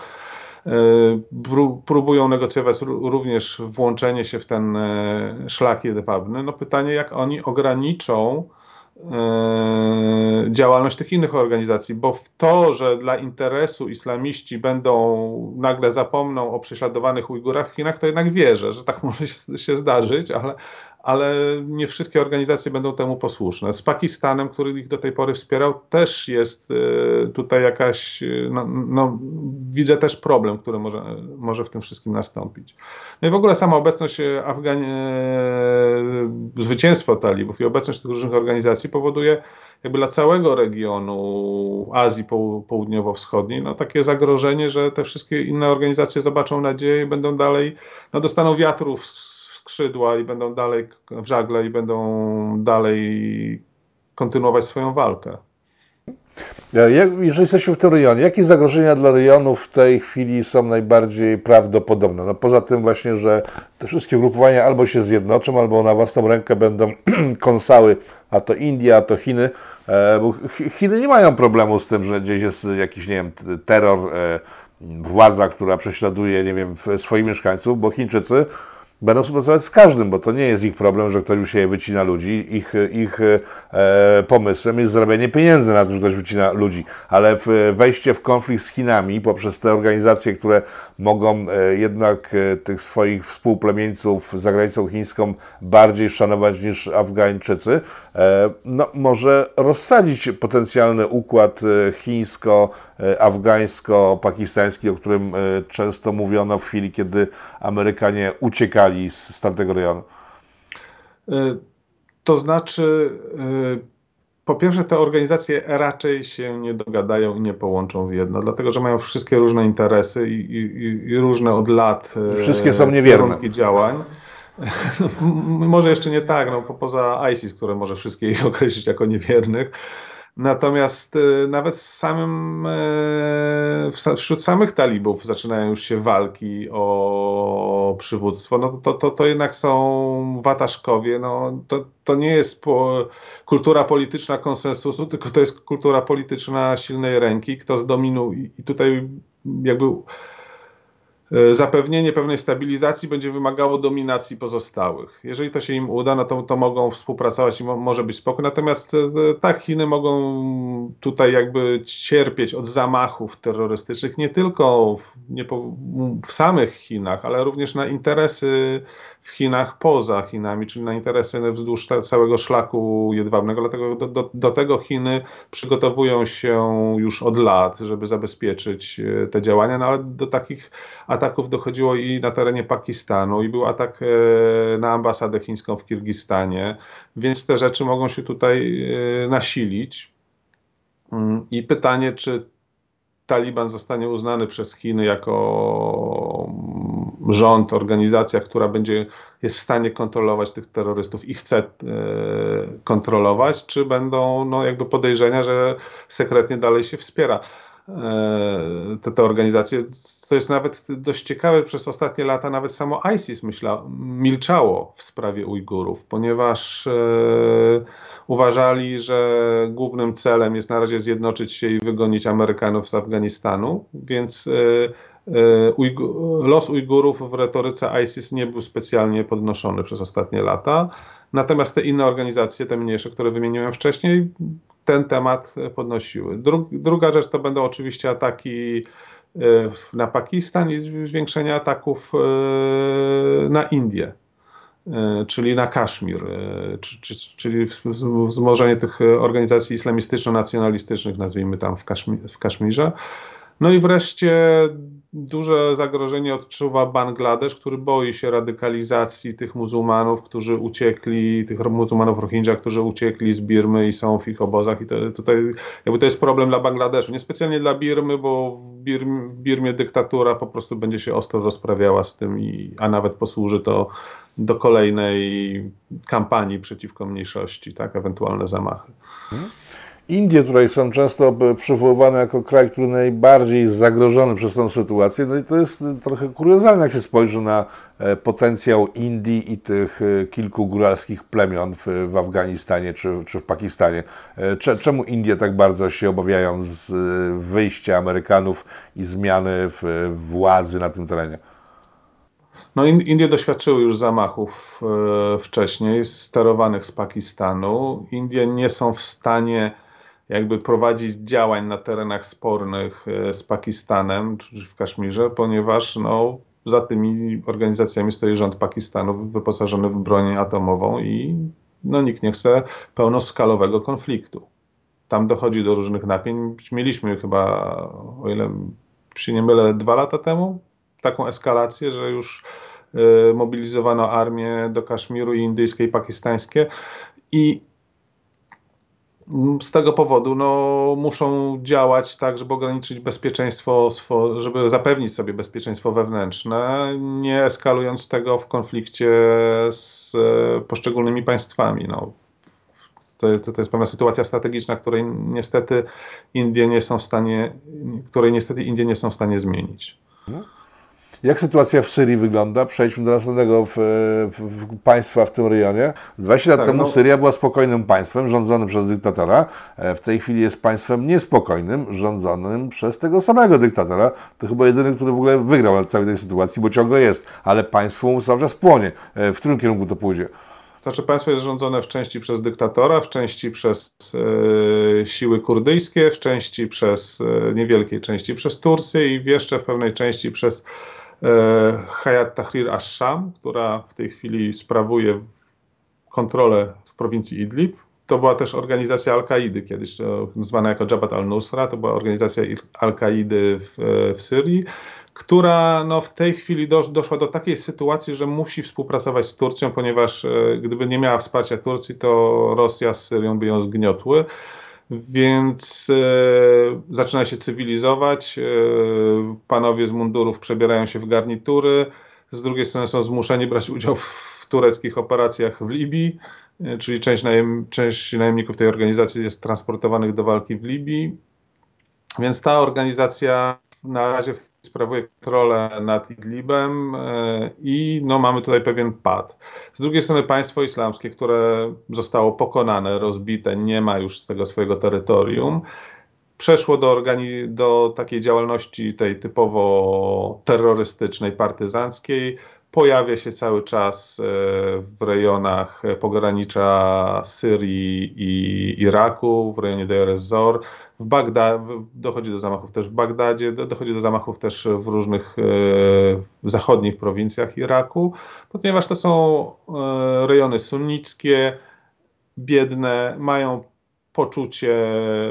Próbują negocjować również włączenie się w ten szlak jedwabny. No pytanie, jak oni ograniczą działalność tych innych organizacji, bo w to, że dla interesu islamiści będą nagle zapomną o prześladowanych Ujgurach w Chinach, to jednak wierzę, że tak może się, się zdarzyć, ale, ale nie wszystkie organizacje będą temu posłuszne. Z Pakistanem, który ich do tej pory wspierał, też jest tutaj jakaś, no, no, widzę też problem, który może, może w tym wszystkim nastąpić. No i w ogóle sama obecność Afganii, zwycięstwo talibów i obecność tych różnych organizacji powoduje jakby dla całego regionu Azji Południowo-Wschodniej no, takie zagrożenie, że te wszystkie inne organizacje zobaczą nadzieję i będą dalej, no, dostaną wiatru w skrzydła i będą dalej w żagle i będą dalej kontynuować swoją walkę. Jak, jeżeli jesteśmy w tym rejonie, jakie zagrożenia dla regionu w tej chwili są najbardziej prawdopodobne? No poza tym właśnie, że te wszystkie ugrupowania albo się zjednoczą, albo na własną rękę będą kąsały, a to India, a to Chiny, e, bo Chiny nie mają problemu z tym, że gdzieś jest jakiś, nie wiem, terror, e, władza, która prześladuje, nie wiem, swoich mieszkańców, bo Chińczycy Będą współpracować z każdym, bo to nie jest ich problem, że ktoś u siebie wycina ludzi. Ich, ich e, pomysłem jest zarabianie pieniędzy na tym, że ktoś wycina ludzi. Ale w, wejście w konflikt z Chinami poprzez te organizacje, które mogą e, jednak e, tych swoich współplemieńców za granicą chińską bardziej szanować niż Afgańczycy, e, no, może rozsadzić potencjalny układ chińsko-afgańsko-pakistański, o którym e, często mówiono w chwili, kiedy Amerykanie uciekali z tamtego rejonu? To znaczy, po pierwsze, te organizacje raczej się nie dogadają i nie połączą w jedno, dlatego że mają wszystkie różne interesy i, i, i różne od lat wszystkie są niewierne działań. Może jeszcze nie tak, no, poza ISIS, które może wszystkie ich określić jako niewiernych. Natomiast y, nawet z samym, y, wśród samych talibów zaczynają już się walki o przywództwo. No to, to, to jednak są wataszkowie. No, to, to nie jest po, kultura polityczna konsensusu, tylko to jest kultura polityczna silnej ręki. Kto zdominuje i tutaj jakby zapewnienie pewnej stabilizacji będzie wymagało dominacji pozostałych. Jeżeli to się im uda, no to, to mogą współpracować i mo, może być spokój. Natomiast tak, Chiny mogą tutaj jakby cierpieć od zamachów terrorystycznych, nie tylko w, nie po, w samych Chinach, ale również na interesy w Chinach poza Chinami, czyli na interesy wzdłuż całego szlaku jedwabnego. Dlatego do, do, do tego Chiny przygotowują się już od lat, żeby zabezpieczyć te działania, no ale do takich ataków dochodziło i na terenie Pakistanu, i był atak e, na ambasadę chińską w Kirgistanie, więc te rzeczy mogą się tutaj e, nasilić. Mm, i pytanie, czy Taliban zostanie uznany przez Chiny jako rząd, organizacja, która będzie, jest w stanie kontrolować tych terrorystów i chce e, kontrolować, czy będą no, jakby podejrzenia, że sekretnie dalej się wspiera Te, te organizacje. To jest nawet dość ciekawe, przez ostatnie lata nawet samo ISIS myśla, milczało w sprawie Ujgurów, ponieważ e, uważali, że głównym celem jest na razie zjednoczyć się i wygonić Amerykanów z Afganistanu, więc e, e, Ujgur, los Ujgurów w retoryce ISIS nie był specjalnie podnoszony przez ostatnie lata. Natomiast te inne organizacje, te mniejsze, które wymieniłem wcześniej, ten temat podnosiły. Dru- druga rzecz to będą oczywiście ataki y, na Pakistan i zwiększenie ataków y, na Indię, y, czyli na Kaszmir, y, czy, czy, czyli wzmożenie tych organizacji islamistyczno-nacjonalistycznych, nazwijmy tam w, Kaszmi- w Kaszmirze. No i wreszcie duże zagrożenie odczuwa Bangladesz, który boi się radykalizacji tych muzułmanów, którzy uciekli, tych muzułmanów Rohingya, którzy uciekli z Birmy i są w ich obozach. I to, tutaj, jakby to jest problem dla Bangladeszu. Niespecjalnie dla Birmy, bo w Birmie, w Birmie dyktatura po prostu będzie się ostro rozprawiała z tym, i, a nawet posłuży to do kolejnej kampanii przeciwko mniejszości, tak, ewentualne zamachy. Hmm. Indie, które są często przywoływane jako kraj, który najbardziej jest zagrożony przez tą sytuację, no i to jest trochę kuriozalne, jak się spojrzy na potencjał Indii i tych kilku góralskich plemion w, w Afganistanie czy, czy w Pakistanie. Czemu Indie tak bardzo się obawiają z wyjścia Amerykanów i zmiany w władzy na tym terenie? No, Indie doświadczyły już zamachów e, wcześniej sterowanych z Pakistanu. Indie nie są w stanie jakby prowadzić działań na terenach spornych e, z Pakistanem czy w Kaszmirze, ponieważ no, za tymi organizacjami stoi rząd Pakistanu wyposażony w broń atomową i no, nikt nie chce pełnoskalowego konfliktu. Tam dochodzi do różnych napięć. Mieliśmy chyba, o ile się nie mylę, dwa lata temu taką eskalację, że już y, mobilizowano armię do Kaszmiru i indyjskie i pakistańskie i z tego powodu no, muszą działać tak, żeby ograniczyć bezpieczeństwo, swo, żeby zapewnić sobie bezpieczeństwo wewnętrzne, nie eskalując tego w konflikcie z y, poszczególnymi państwami. No. To, to, to jest pewna sytuacja strategiczna, której niestety Indie nie są w stanie, której niestety Indie nie są w stanie zmienić. Jak sytuacja w Syrii wygląda? Przejdźmy do następnego w, w państwa w tym rejonie. dwadzieścia lat tak, temu no... Syria była spokojnym państwem rządzonym przez dyktatora. W tej chwili jest państwem niespokojnym, rządzonym przez tego samego dyktatora. To chyba jedyny, który w ogóle wygrał w całej tej sytuacji, bo ciągle jest. Ale państwo cały czas płonie. W którym kierunku to pójdzie? Znaczy państwo jest rządzone w części przez dyktatora, w części przez e, siły kurdyjskie, w części przez, e, niewielkiej części przez Turcję i jeszcze w pewnej części przez e, Hayat Tahrir al-Sham, która w tej chwili sprawuje kontrolę w prowincji Idlib. To była też organizacja Al-Kaidy, kiedyś zwana jako Jabhat al-Nusra, to była organizacja Al-Kaidy w, w Syrii, która no, w tej chwili dosz, doszła do takiej sytuacji, że musi współpracować z Turcją, ponieważ e, gdyby nie miała wsparcia Turcji, to Rosja z Syrią by ją zgniotły. Więc e, zaczyna się cywilizować, e, panowie z mundurów przebierają się w garnitury, z drugiej strony są zmuszeni brać udział w w tureckich operacjach w Libii, czyli część, najem, część najemników tej organizacji jest transportowanych do walki w Libii. Więc ta organizacja na razie sprawuje kontrolę nad Idlibem i no, mamy tutaj pewien pad. Z drugiej strony państwo islamskie, które zostało pokonane, rozbite, nie ma już z tego swojego terytorium, przeszło do, organi- do takiej działalności tej typowo terrorystycznej, partyzanckiej. Pojawia się cały czas w rejonach pogranicza Syrii i Iraku, w rejonie Deir ez-Zor. W Bagda- dochodzi do zamachów też w Bagdadzie, dochodzi do zamachów też w różnych e, zachodnich prowincjach Iraku, ponieważ to są e, rejony sunnickie, biedne, mają poczucie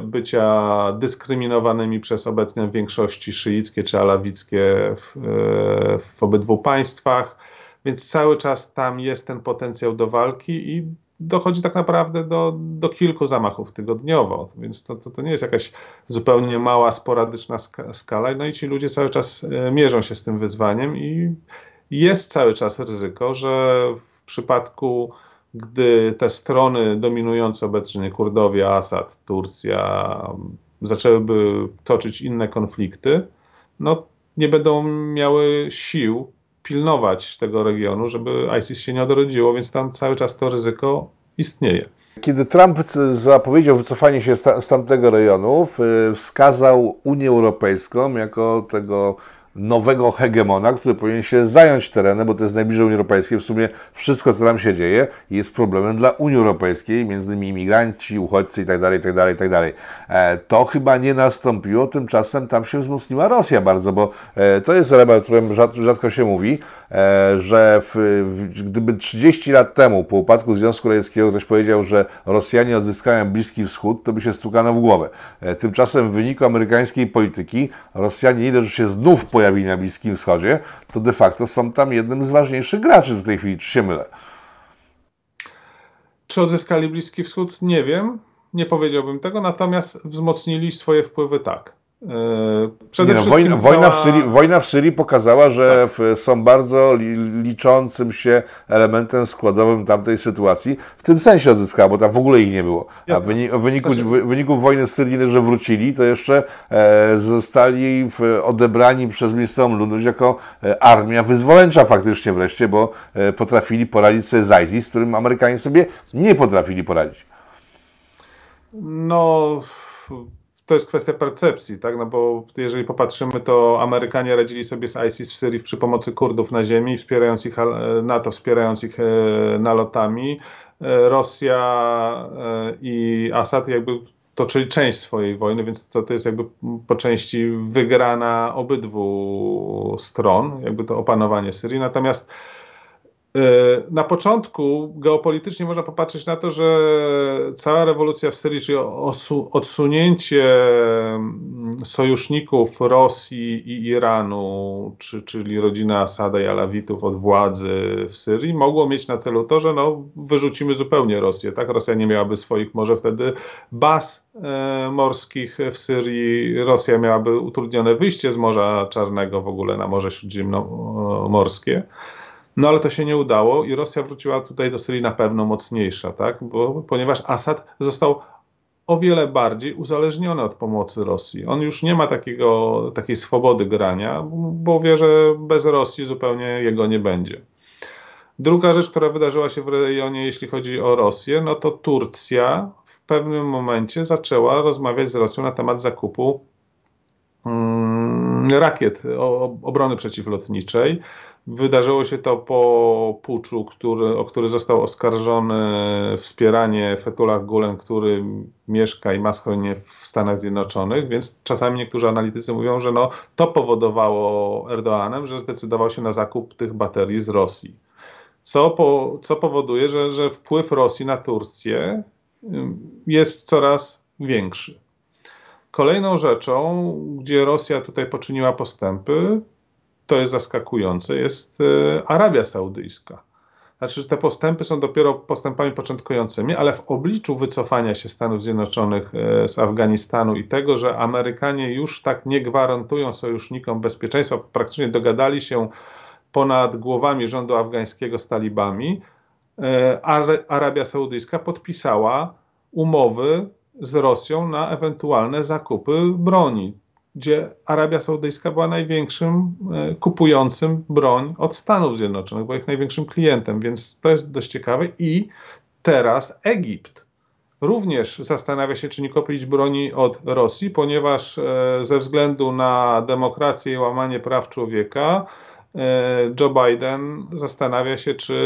bycia dyskryminowanymi przez obecne większości szyickie czy alawickie w, w obydwu państwach, więc cały czas tam jest ten potencjał do walki i dochodzi tak naprawdę do, do kilku zamachów tygodniowo, więc to, to, to nie jest jakaś zupełnie mała, sporadyczna skala, no i ci ludzie cały czas mierzą się z tym wyzwaniem i jest cały czas ryzyko, że w przypadku gdy te strony dominujące obecnie, Kurdowie, Asad, Turcja, zaczęłyby toczyć inne konflikty, no nie będą miały sił pilnować tego regionu, żeby ISIS się nie odrodziło, więc tam cały czas to ryzyko istnieje. Kiedy Trump zapowiedział wycofanie się z tamtego rejonu, wskazał Unię Europejską jako tego nowego hegemona, który powinien się zająć terenem, bo to jest najbliżej Unii Europejskiej. W sumie wszystko, co tam się dzieje, jest problemem dla Unii Europejskiej, między innymi imigranci, uchodźcy itd., itd., itd. To chyba nie nastąpiło, tymczasem tam się wzmocniła Rosja bardzo, bo to jest element, o którym rzadko się mówi, że w, w, gdyby trzydzieści lat temu, po upadku Związku Radzieckiego, ktoś powiedział, że Rosjanie odzyskają Bliski Wschód, to by się stukano w głowę. Tymczasem w wyniku amerykańskiej polityki Rosjanie nie dość, że się znów pojawiają na Bliskim Wschodzie, to de facto są tam jednym z ważniejszych graczy w tej chwili, czy się mylę? Czy odzyskali Bliski Wschód? Nie wiem, nie powiedziałbym tego, natomiast wzmocnili swoje wpływy tak. Przede nie, no, wojna, wojna, cała... w Syrii, wojna w Syrii pokazała, że tak. są bardzo liczącym się elementem składowym tamtej sytuacji. W tym sensie odzyskała, bo tam w ogóle ich nie było. A w wyniku, się... w wyniku wojny z Syrii, że wrócili, to jeszcze e, zostali w, odebrani przez miejscową ludność jako armia wyzwoleńcza faktycznie wreszcie, bo e, potrafili poradzić sobie z ISIS, z którym Amerykanie sobie nie potrafili poradzić. No... To jest kwestia percepcji, tak? No bo jeżeli popatrzymy, to Amerykanie radzili sobie z ISIS w Syrii przy pomocy Kurdów na ziemi, wspierając ich, NATO wspierając ich nalotami. Rosja i Asad jakby toczyli część swojej wojny, więc to, to jest jakby po części wygrana obydwu stron, jakby to opanowanie Syrii. Natomiast na początku geopolitycznie można popatrzeć na to, że cała rewolucja w Syrii, czyli osu, odsunięcie sojuszników Rosji i Iranu, czy, czyli rodziny Asada i Alawitów od władzy w Syrii, mogło mieć na celu to, że no, wyrzucimy zupełnie Rosję. Tak? Rosja nie miałaby swoich może wtedy baz e, morskich w Syrii, Rosja miałaby utrudnione wyjście z Morza Czarnego w ogóle na Morze Śródziemnomorskie. No ale to się nie udało i Rosja wróciła tutaj do Syrii na pewno mocniejsza, tak? Bo, ponieważ Asad został o wiele bardziej uzależniony od pomocy Rosji. On już nie ma takiego, takiej swobody grania, bo wie, że bez Rosji zupełnie jego nie będzie. Druga rzecz, która wydarzyła się w rejonie, jeśli chodzi o Rosję, no to Turcja w pewnym momencie zaczęła rozmawiać z Rosją na temat zakupu mm, rakiet o, obrony przeciwlotniczej. Wydarzyło się to po puczu, który, o który został oskarżony wspieranie Fethullah Gulen, który mieszka i ma schronienie w Stanach Zjednoczonych, więc czasami niektórzy analitycy mówią, że no, to powodowało Erdoğanem, że zdecydował się na zakup tych baterii z Rosji. Co, po, co powoduje, że, że wpływ Rosji na Turcję jest coraz większy. Kolejną rzeczą, gdzie Rosja tutaj poczyniła postępy, to jest zaskakujące, jest Arabia Saudyjska. Znaczy, te postępy są dopiero postępami początkującymi, ale w obliczu wycofania się Stanów Zjednoczonych z Afganistanu i tego, że Amerykanie już tak nie gwarantują sojusznikom bezpieczeństwa, praktycznie dogadali się ponad głowami rządu afgańskiego z talibami, Arabia Saudyjska podpisała umowy z Rosją na ewentualne zakupy broni, gdzie Arabia Saudyjska była największym kupującym broń od Stanów Zjednoczonych, była ich największym klientem, więc to jest dość ciekawe. I teraz Egipt również zastanawia się, czy nie kupić broni od Rosji, ponieważ ze względu na demokrację i łamanie praw człowieka Joe Biden zastanawia się, czy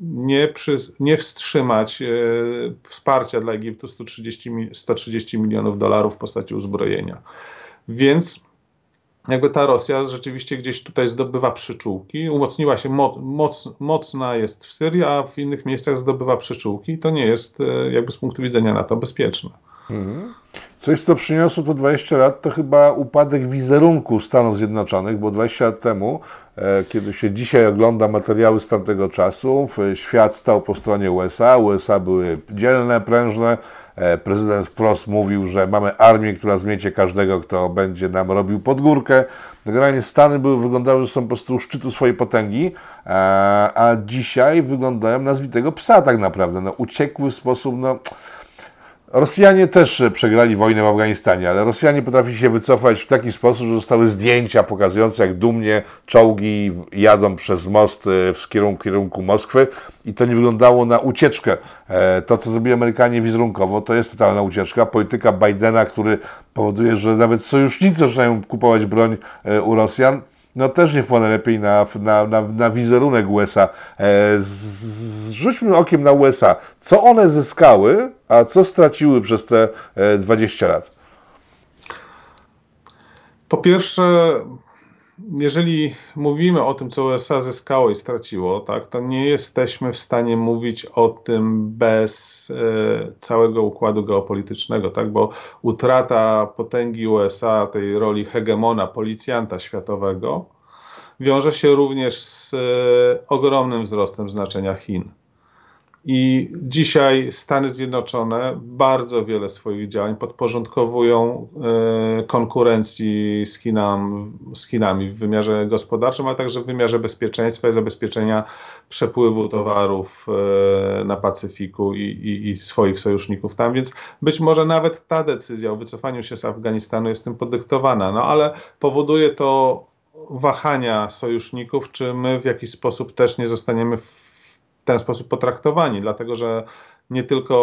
nie, przy, nie wstrzymać wsparcia dla Egiptu sto trzydzieści milionów dolarów w postaci uzbrojenia. Więc jakby ta Rosja rzeczywiście gdzieś tutaj zdobywa przyczółki, umocniła się, moc, mocna jest w Syrii, a w innych miejscach zdobywa przyczółki i to nie jest jakby z punktu widzenia NATO bezpieczne. Hmm. Coś, co przyniosło to dwadzieścia lat, to chyba upadek wizerunku Stanów Zjednoczonych, bo dwadzieścia lat temu, e, kiedy się dzisiaj ogląda materiały z tamtego czasu, świat stał po stronie U S A, U S A były dzielne, prężne, e, prezydent wprost mówił, że mamy armię, która zmiecie każdego, kto będzie nam robił pod górkę. Generalnie Stany były, wyglądały, że są po prostu szczytu swojej potęgi, a, a dzisiaj wyglądają na zwitego psa tak naprawdę, no uciekły w sposób, no... Rosjanie też przegrali wojnę w Afganistanie, ale Rosjanie potrafili się wycofać w taki sposób, że zostały zdjęcia pokazujące, jak dumnie czołgi jadą przez most w kierunku, kierunku Moskwy i to nie wyglądało na ucieczkę. To, co zrobili Amerykanie wizerunkowo, to jest totalna ucieczka. Polityka Bidena, który powoduje, że nawet sojusznicy zaczynają kupować broń u Rosjan, no też nie wpływa lepiej na, na, na, na wizerunek U S A. Rzućmy okiem na U S A. Co one zyskały, a co straciły przez te dwadzieścia lat? Po pierwsze, jeżeli mówimy o tym, co U S A zyskało i straciło, tak, to nie jesteśmy w stanie mówić o tym bez e, całego układu geopolitycznego, tak, bo utrata potęgi U S A, tej roli hegemona, policjanta światowego, wiąże się również z e, ogromnym wzrostem znaczenia Chin. I dzisiaj Stany Zjednoczone bardzo wiele swoich działań podporządkowują y, konkurencji z, Chinam, z Chinami w wymiarze gospodarczym, ale także w wymiarze bezpieczeństwa i zabezpieczenia przepływu towarów y, na Pacyfiku i, i, i swoich sojuszników tam. Więc być może nawet ta decyzja o wycofaniu się z Afganistanu jest tym podyktowana, no ale powoduje to wahania sojuszników, czy my w jakiś sposób też nie zostaniemy w W ten sposób potraktowani, dlatego że nie tylko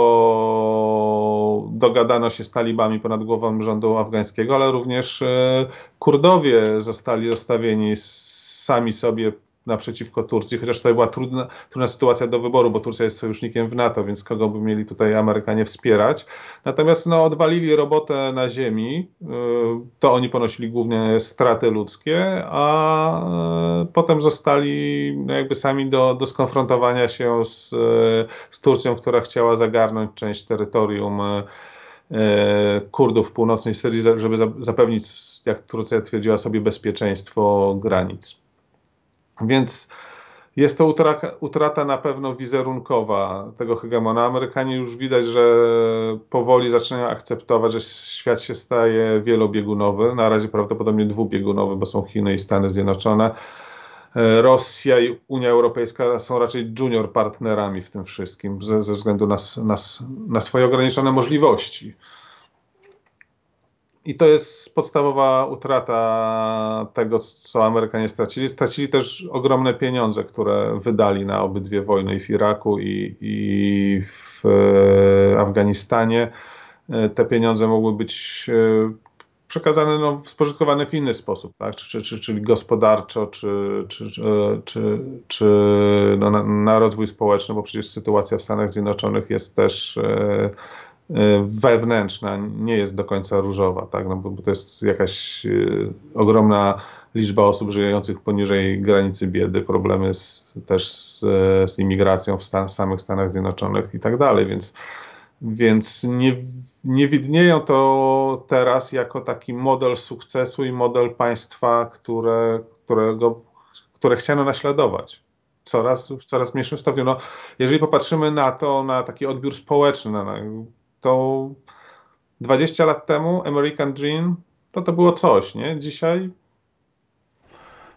dogadano się z talibami ponad głową rządu afgańskiego, ale również Kurdowie zostali zostawieni sami sobie naprzeciwko Turcji, chociaż to była trudna, trudna sytuacja do wyboru, bo Turcja jest sojusznikiem w NATO, więc kogo by mieli tutaj Amerykanie wspierać. Natomiast no, odwalili robotę na ziemi, to oni ponosili głównie straty ludzkie, a potem zostali no, jakby sami do, do skonfrontowania się z, z Turcją, która chciała zagarnąć część terytorium Kurdów w północnej Syrii, żeby zapewnić, jak Turcja twierdziła sobie, bezpieczeństwo granic. Więc jest to utrata, utrata na pewno wizerunkowa tego hegemona. Amerykanie już widać, że powoli zaczynają akceptować, że świat się staje wielobiegunowy. Na razie prawdopodobnie dwubiegunowy, bo są Chiny i Stany Zjednoczone. Rosja i Unia Europejska są raczej junior partnerami w tym wszystkim ze, ze względu na, na, na swoje ograniczone możliwości. I to jest podstawowa utrata tego, co Amerykanie stracili. Stracili też ogromne pieniądze, które wydali na obydwie wojny, i w Iraku, i, i w Afganistanie. Te pieniądze mogły być przekazane, no, spożytkowane w inny sposób, tak? czy, czy, czyli gospodarczo, czy, czy, czy, czy, czy no, na, na rozwój społeczny, bo przecież sytuacja w Stanach Zjednoczonych jest też e, wewnętrzna, nie jest do końca różowa, tak? No, bo, bo to jest jakaś e, ogromna liczba osób żyjących poniżej granicy biedy, problemy z, też z, z imigracją w stan, samych Stanach Zjednoczonych i tak dalej, więc Więc nie, nie widnieją to teraz jako taki model sukcesu i model państwa, które, którego, które chciano naśladować coraz, w coraz mniejszym stopniu. No, jeżeli popatrzymy na to, na taki odbiór społeczny, to dwadzieścia lat temu American Dream to, to było coś, nie? Dzisiaj...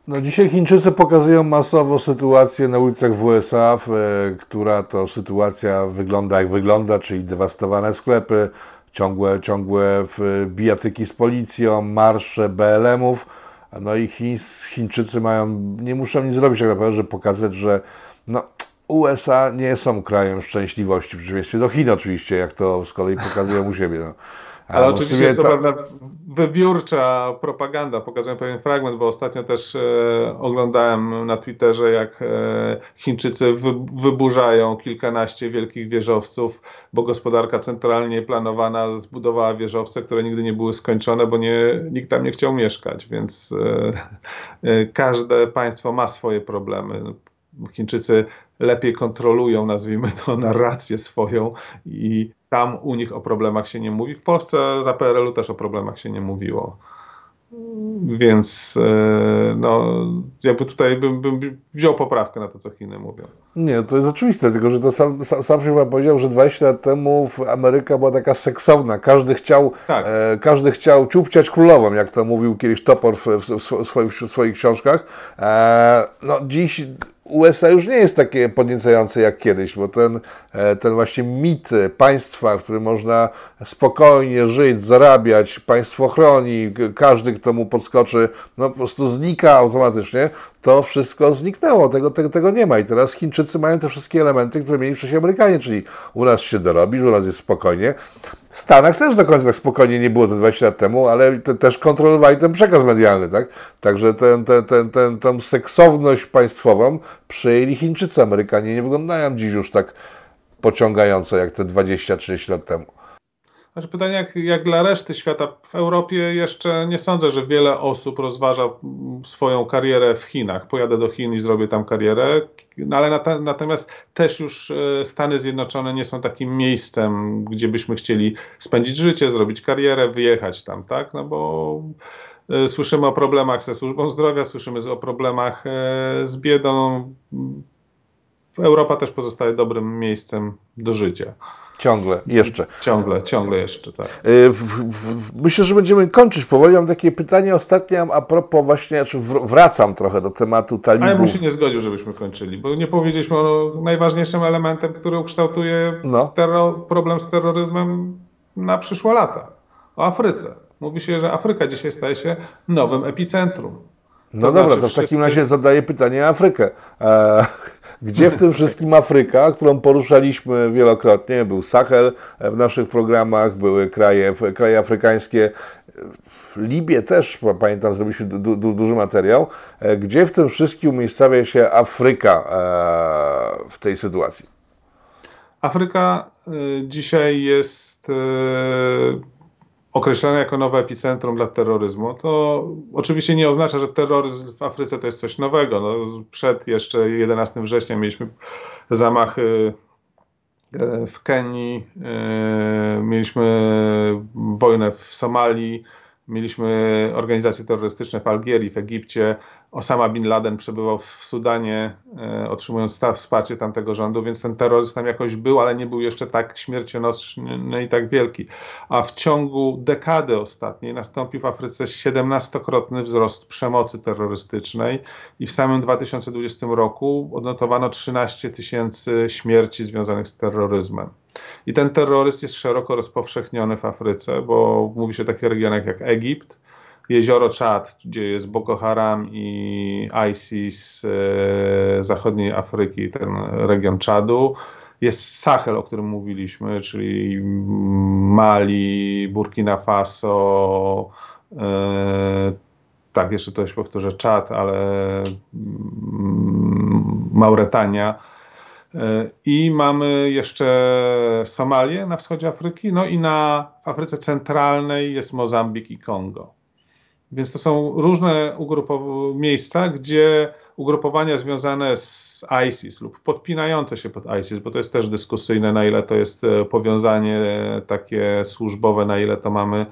No dzisiaj Chińczycy pokazują masowo sytuację na ulicach w U S A, która to sytuacja wygląda jak wygląda, czyli dewastowane sklepy, ciągłe, ciągłe bijatyki z policją, marsze B L M-ów. No i Chińs, Chińczycy mają, nie muszą nic zrobić, tak naprawdę, żeby pokazać, że no, U S A nie są krajem szczęśliwości, w przeciwieństwie do Chin oczywiście, jak to z kolei pokazują u siebie. No. Ale no oczywiście jest to ta... pewna wybiórcza propaganda. Pokazuję pewien fragment, bo ostatnio też e, oglądałem na Twitterze, jak e, Chińczycy wy, wyburzają kilkanaście wielkich wieżowców, bo gospodarka centralnie planowana zbudowała wieżowce, które nigdy nie były skończone, bo nie, nikt tam nie chciał mieszkać, więc e, e, każde państwo ma swoje problemy. Chińczycy lepiej kontrolują, nazwijmy to, narrację swoją i tam u nich o problemach się nie mówi. W Polsce za P R L-u też o problemach się nie mówiło. Więc no, jakby tutaj bym, bym wziął poprawkę na to, co Chiny mówią. Nie, to jest oczywiste, tylko że to sam, sam, sam się wam powiedział, że dwadzieścia lat temu Ameryka była taka seksowna. Każdy chciał, tak. e, każdy chciał ciupciać królową, jak to mówił kiedyś Topor w, w, w, swoich, w swoich książkach. E, no dziś... U S A już nie jest takie podniecające jak kiedyś, bo ten, ten właśnie mit państwa, w którym można spokojnie żyć, zarabiać, państwo chroni, każdy, kto mu podskoczy, no po prostu znika automatycznie. To wszystko zniknęło, tego, tego, tego nie ma i teraz Chińczycy mają te wszystkie elementy, które mieli wcześniej Amerykanie, czyli u nas się dorobisz, u nas jest spokojnie. W Stanach też do końca tak spokojnie nie było te dwadzieścia lat temu, ale te, też kontrolowali ten przekaz medialny, tak? Także tę ten, ten, ten, ten, seksowność państwową przejęli Chińczycy. Amerykanie nie wyglądają dziś już tak pociągająco jak te dwadzieścia trzydzieści lat temu. Znaczy pytanie, jak, jak dla reszty świata. W Europie jeszcze nie sądzę, że wiele osób rozważa swoją karierę w Chinach. Pojadę do Chin i zrobię tam karierę, no ale nat- natomiast też już Stany Zjednoczone nie są takim miejscem, gdzie byśmy chcieli spędzić życie, zrobić karierę, wyjechać tam, tak? No bo słyszymy o problemach ze służbą zdrowia, słyszymy o problemach z biedą. Europa też pozostaje dobrym miejscem do życia. Ciągle, jeszcze. Ciągle, ciągle jeszcze, tak. W, w, w, myślę, że będziemy kończyć powoli. Mam takie pytanie ostatnie, a propos właśnie, znaczy wracam trochę do tematu talibów. Ale bym się nie zgodził, żebyśmy kończyli, bo nie powiedzieliśmy o najważniejszym elementem, który ukształtuje no. terro- problem z terroryzmem na przyszłe lata. O Afryce. Mówi się, że Afryka dzisiaj staje się nowym epicentrum. To no dobra, znaczy, to w wszyscy... takim razie zadaję pytanie o Afrykę. Eee... Gdzie w tym wszystkim Afryka, którą poruszaliśmy wielokrotnie, był Sahel w naszych programach, były kraje, kraje afrykańskie, w Libii też, pamiętam, zrobiliśmy du, du, duży materiał. Gdzie w tym wszystkim umiejscawia się Afryka e, w tej sytuacji? Afryka dzisiaj jest e, określana jako nowe epicentrum dla terroryzmu. To oczywiście nie oznacza, że terroryzm w Afryce to jest coś nowego. No, przed jeszcze jedenastego września mieliśmy zamachy w Kenii, mieliśmy wojnę w Somalii, Mieliśmy organizacje terrorystyczne w Algierii, w Egipcie. Osama Bin Laden przebywał w Sudanie, otrzymując wsparcie tamtego rządu, więc ten terroryzm tam jakoś był, ale nie był jeszcze tak śmiercionośny i tak wielki. A w ciągu dekady ostatniej nastąpił w Afryce siedemnastokrotny wzrost przemocy terrorystycznej i w samym dwa tysiące dwudziestym roku odnotowano trzynaście tysięcy śmierci związanych z terroryzmem. I ten terroryzm jest szeroko rozpowszechniony w Afryce, bo mówi się o takich regionach jak Egipt, jezioro Czad, gdzie jest Boko Haram i ISIS e, zachodniej Afryki, ten region Czadu. Jest Sahel, o którym mówiliśmy, czyli Mali, Burkina Faso, e, tak, jeszcze to się powtórzę, Czad, ale mm, Mauretania. I mamy jeszcze Somalię na wschodzie Afryki, no i na, w Afryce Centralnej jest Mozambik i Kongo. Więc to są różne miejsca, gdzie ugrupowania związane z ISIS lub podpinające się pod ISIS, bo to jest też dyskusyjne, na ile to jest powiązanie takie służbowe, na ile to mamy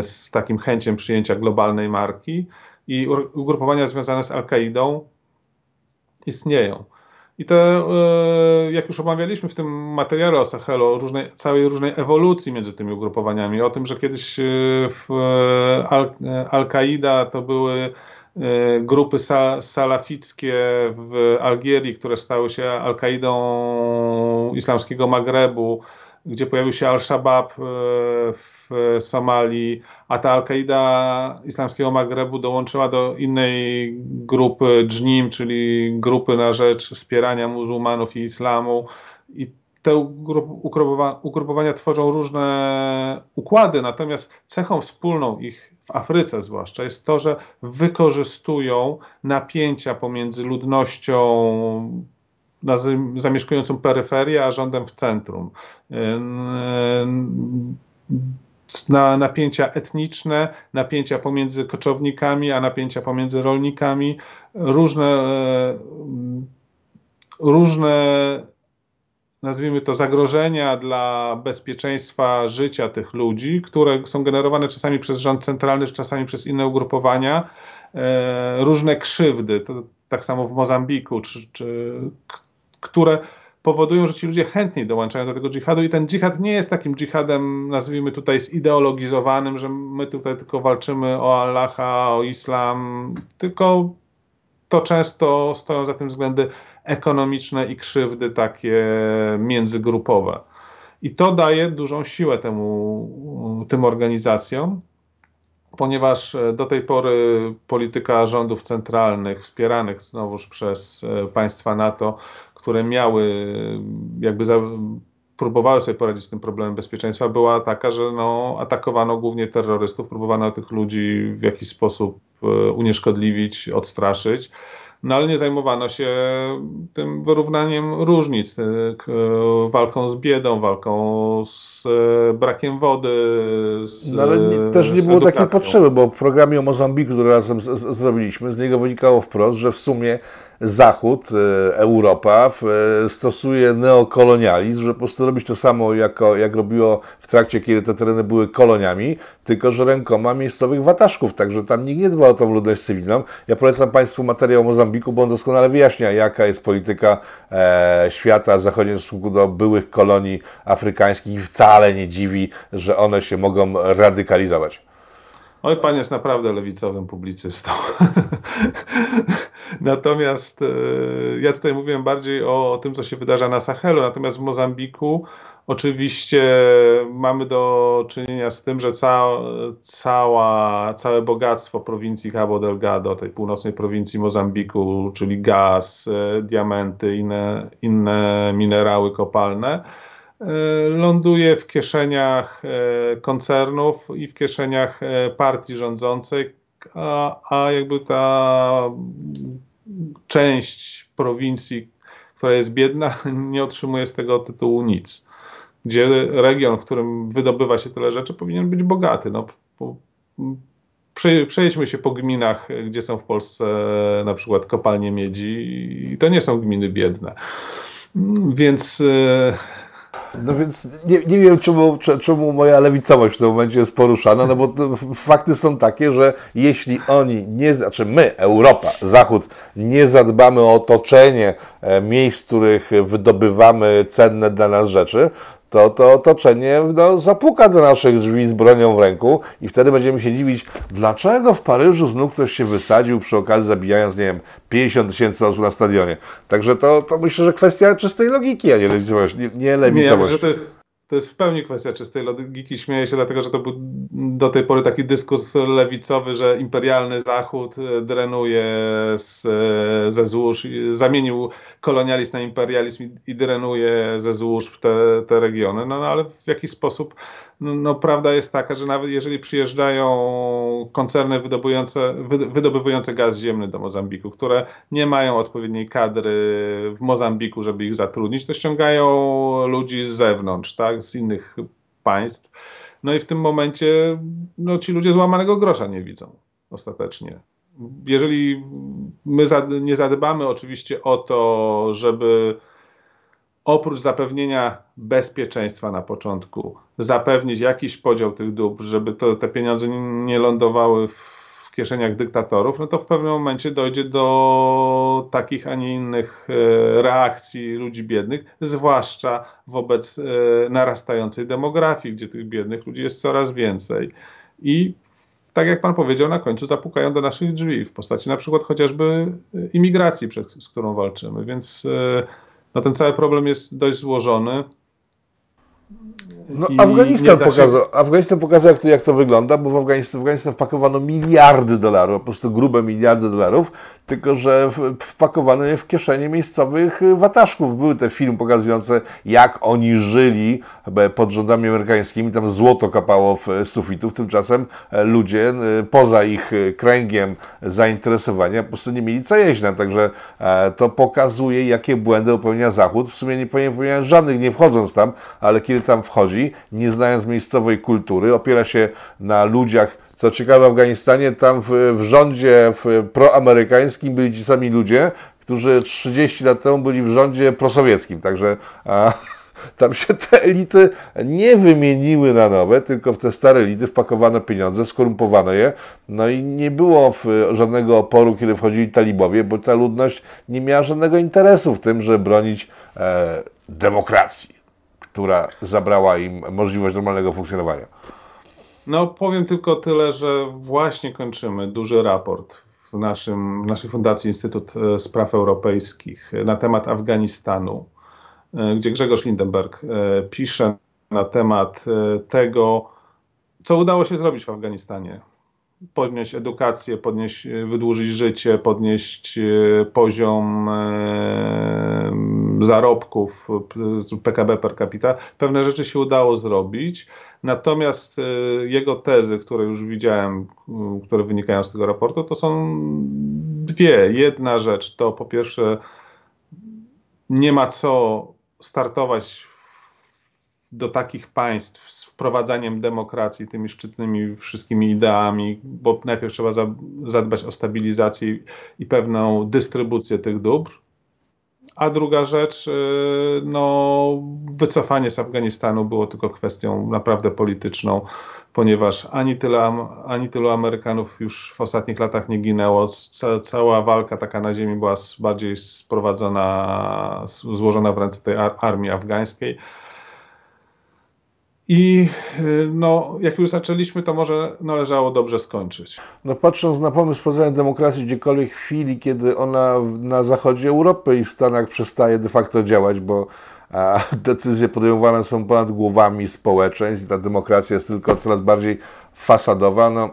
z takim chęcią przyjęcia globalnej marki, i ugrupowania związane z Al-Kaidą istnieją. I te, jak już omawialiśmy w tym materiale o Sahelu, o różnej, całej różnej ewolucji między tymi ugrupowaniami, o tym, że kiedyś Al-Kaida to były grupy salafickie w Algierii, które stały się Al-Kaidą Islamskiego Magrebu, gdzie pojawił się Al-Shabaab w Somalii, a ta Al-Kaida Islamskiego Magrebu dołączyła do innej grupy dżnim, czyli grupy na rzecz wspierania muzułmanów i islamu. I te ugrupowania tworzą różne układy, natomiast cechą wspólną ich, w Afryce zwłaszcza, jest to, że wykorzystują napięcia pomiędzy ludnością Na zamieszkującą peryferię, a rządem w centrum. Na napięcia etniczne, napięcia pomiędzy koczownikami, a napięcia pomiędzy rolnikami. Różne, różne, nazwijmy to, zagrożenia dla bezpieczeństwa życia tych ludzi, które są generowane czasami przez rząd centralny, czasami przez inne ugrupowania. Różne krzywdy, to, tak samo w Mozambiku, czy, czy które powodują, że ci ludzie chętniej dołączają do tego dżihadu, i ten dżihad nie jest takim dżihadem, nazwijmy tutaj, zideologizowanym, że my tutaj tylko walczymy o Allaha, o islam, tylko to często stoją za tym względy ekonomiczne i krzywdy takie międzygrupowe. I to daje dużą siłę temu, tym organizacjom, ponieważ do tej pory polityka rządów centralnych, wspieranych znowuż przez państwa NATO, które miały, jakby za, próbowały sobie poradzić z tym problemem bezpieczeństwa, była taka, że no, atakowano głównie terrorystów, próbowano tych ludzi w jakiś sposób unieszkodliwić, odstraszyć. No ale nie zajmowano się tym wyrównaniem różnic, walką z biedą, walką z brakiem wody, z, no, ale nie, też nie było edukacją. Takiej potrzeby, bo w programie o Mozambiku, który razem z, z, zrobiliśmy, z niego wynikało wprost, że w sumie Zachód, Europa stosuje neokolonializm, że po prostu robić to samo, jako, jak robiło w trakcie, kiedy te tereny były koloniami, tylko że rękoma miejscowych wataszków, także tam nikt nie dba o tą ludność cywilną. Ja polecam Państwu materiał o Mozambiku, bo on doskonale wyjaśnia, jaka jest polityka e, świata zachodniego w stosunku do byłych kolonii afrykańskich, i wcale nie dziwi, że one się mogą radykalizować. Oj, pan jest naprawdę lewicowym publicystą. Natomiast y, ja tutaj mówiłem bardziej o, o tym, co się wydarza na Sahelu, natomiast w Mozambiku oczywiście mamy do czynienia z tym, że ca, cała, całe bogactwo prowincji Cabo Delgado, tej północnej prowincji Mozambiku, czyli gaz, y, diamenty, inne, inne minerały kopalne, ląduje w kieszeniach koncernów i w kieszeniach partii rządzącej, a, a jakby ta część prowincji, która jest biedna, nie otrzymuje z tego tytułu nic. Gdzie region, w którym wydobywa się tyle rzeczy, powinien być bogaty. No, po, przejdźmy się po gminach, gdzie są w Polsce na przykład kopalnie miedzi, i to nie są gminy biedne. Więc No więc nie, nie wiem, czemu, czemu moja lewicowość w tym momencie jest poruszana, no bo fakty są takie, że jeśli oni, nie, znaczy my, Europa, Zachód, nie zadbamy o otoczenie miejsc, w których wydobywamy cenne dla nas rzeczy, to to otoczenie no, zapuka do naszych drzwi z bronią w ręku i wtedy będziemy się dziwić, dlaczego w Paryżu znów ktoś się wysadził przy okazji zabijając, nie wiem, pięćdziesiąt tysięcy osób na stadionie. Także to, to myślę, że kwestia czystej logiki, a nie lewicowości. Nie, nie, lewicowości. nie to, jest, to jest w pełni kwestia czystej logiki. Śmieję się dlatego, że to był do tej pory taki dyskurs lewicowy, że imperialny Zachód drenuje z, ze złóż, zamienił kolonializm na imperializm i, i drenuje ze złóż te, te regiony. No, no ale w jaki sposób? No, no prawda jest taka, że nawet jeżeli przyjeżdżają koncerny wydobujące, wy, wydobywające gaz ziemny do Mozambiku, które nie mają odpowiedniej kadry w Mozambiku, żeby ich zatrudnić, to ściągają ludzi z zewnątrz, tak, z innych państw. No i w tym momencie no, ci ludzie złamanego grosza nie widzą ostatecznie. Jeżeli my za, nie zadbamy oczywiście o to, żeby oprócz zapewnienia bezpieczeństwa na początku, zapewnić jakiś podział tych dóbr, żeby to, te pieniądze nie lądowały w kieszeniach dyktatorów, no to w pewnym momencie dojdzie do takich, a nie innych reakcji ludzi biednych, zwłaszcza wobec narastającej demografii, gdzie tych biednych ludzi jest coraz więcej. I tak jak pan powiedział, na końcu zapukają do naszych drzwi w postaci na przykład chociażby imigracji, z którą walczymy, więc no ten cały problem jest dość złożony. No, Afganistan, się... pokazał, Afganistan pokazał, jak to, jak to wygląda, bo w Afganistan, w Afganistan wpakowano miliardy dolarów, po prostu grube miliardy dolarów, tylko że wpakowano je w kieszenie miejscowych wataszków. Były te filmy pokazujące, jak oni żyli pod rządami amerykańskimi, tam złoto kapało w sufitów, tymczasem ludzie poza ich kręgiem zainteresowania po prostu nie mieli co jeść. Także to pokazuje, jakie błędy popełnia Zachód. W sumie nie popełnia żadnych, nie wchodząc tam, ale kiedy tam wchodzi, nie znając miejscowej kultury, opiera się na ludziach. Co ciekawe, w Afganistanie tam w, w rządzie w proamerykańskim byli ci sami ludzie, którzy trzydzieści lat temu byli w rządzie prosowieckim. Także a, tam się te elity nie wymieniły na nowe, tylko w te stare elity wpakowano pieniądze, skorumpowano je. No i nie było w, żadnego oporu, kiedy wchodzili talibowie, bo ta ludność nie miała żadnego interesu w tym, żeby bronić e, demokracji, która zabrała im możliwość normalnego funkcjonowania. No powiem tylko tyle, że właśnie kończymy duży raport w, naszym, w naszej fundacji Instytut Spraw Europejskich na temat Afganistanu, gdzie Grzegorz Lindenberg pisze na temat tego, co udało się zrobić w Afganistanie. Podnieść edukację, podnieść, wydłużyć życie, podnieść poziom zarobków, P K B per capita. Pewne rzeczy się udało zrobić, natomiast jego tezy, które już widziałem, które wynikają z tego raportu, to są dwie. Jedna rzecz to po pierwsze nie ma co startować do takich państw z wprowadzaniem demokracji, tymi szczytnymi wszystkimi ideami, bo najpierw trzeba za, zadbać o stabilizację i pewną dystrybucję tych dóbr. A druga rzecz, no wycofanie z Afganistanu było tylko kwestią naprawdę polityczną, ponieważ ani, tyle, ani tylu Amerykanów już w ostatnich latach nie ginęło. Ca, cała walka taka na ziemi była bardziej sprowadzona, złożona w ręce tej armii afgańskiej. I no, jak już zaczęliśmy, to może należało dobrze skończyć. No patrząc na pomysł wprowadzenia demokracji gdziekolwiek w chwili, kiedy ona na zachodzie Europy i w Stanach przestaje de facto działać, bo a, decyzje podejmowane są ponad głowami społeczeństw i ta demokracja jest tylko coraz bardziej fasadowa, no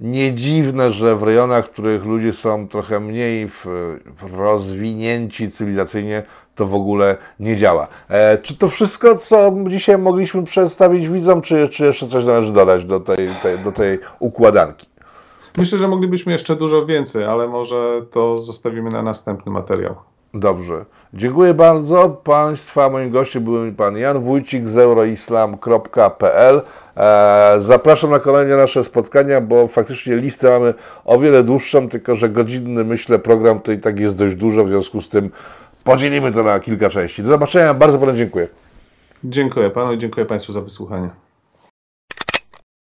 nie dziwne, że w rejonach, w których ludzie są trochę mniej w, w rozwinięci cywilizacyjnie, to w ogóle nie działa. E, czy to wszystko, co dzisiaj mogliśmy przedstawić widzom, czy, czy jeszcze coś należy dodać do tej, tej, do tej układanki? Myślę, że moglibyśmy jeszcze dużo więcej, ale może to zostawimy na następny materiał. Dobrze. Dziękuję bardzo Państwa. Moim gościem był Pan Jan Wójcik z euroislam kropka p l. Zapraszam na kolejne nasze spotkania, bo faktycznie listę mamy o wiele dłuższą, tylko że godzinny, myślę, program tutaj tak jest dość dużo, w związku z tym podzielimy to na kilka części. Do zobaczenia. Bardzo Panu dziękuję. Dziękuję panu i dziękuję państwu za wysłuchanie.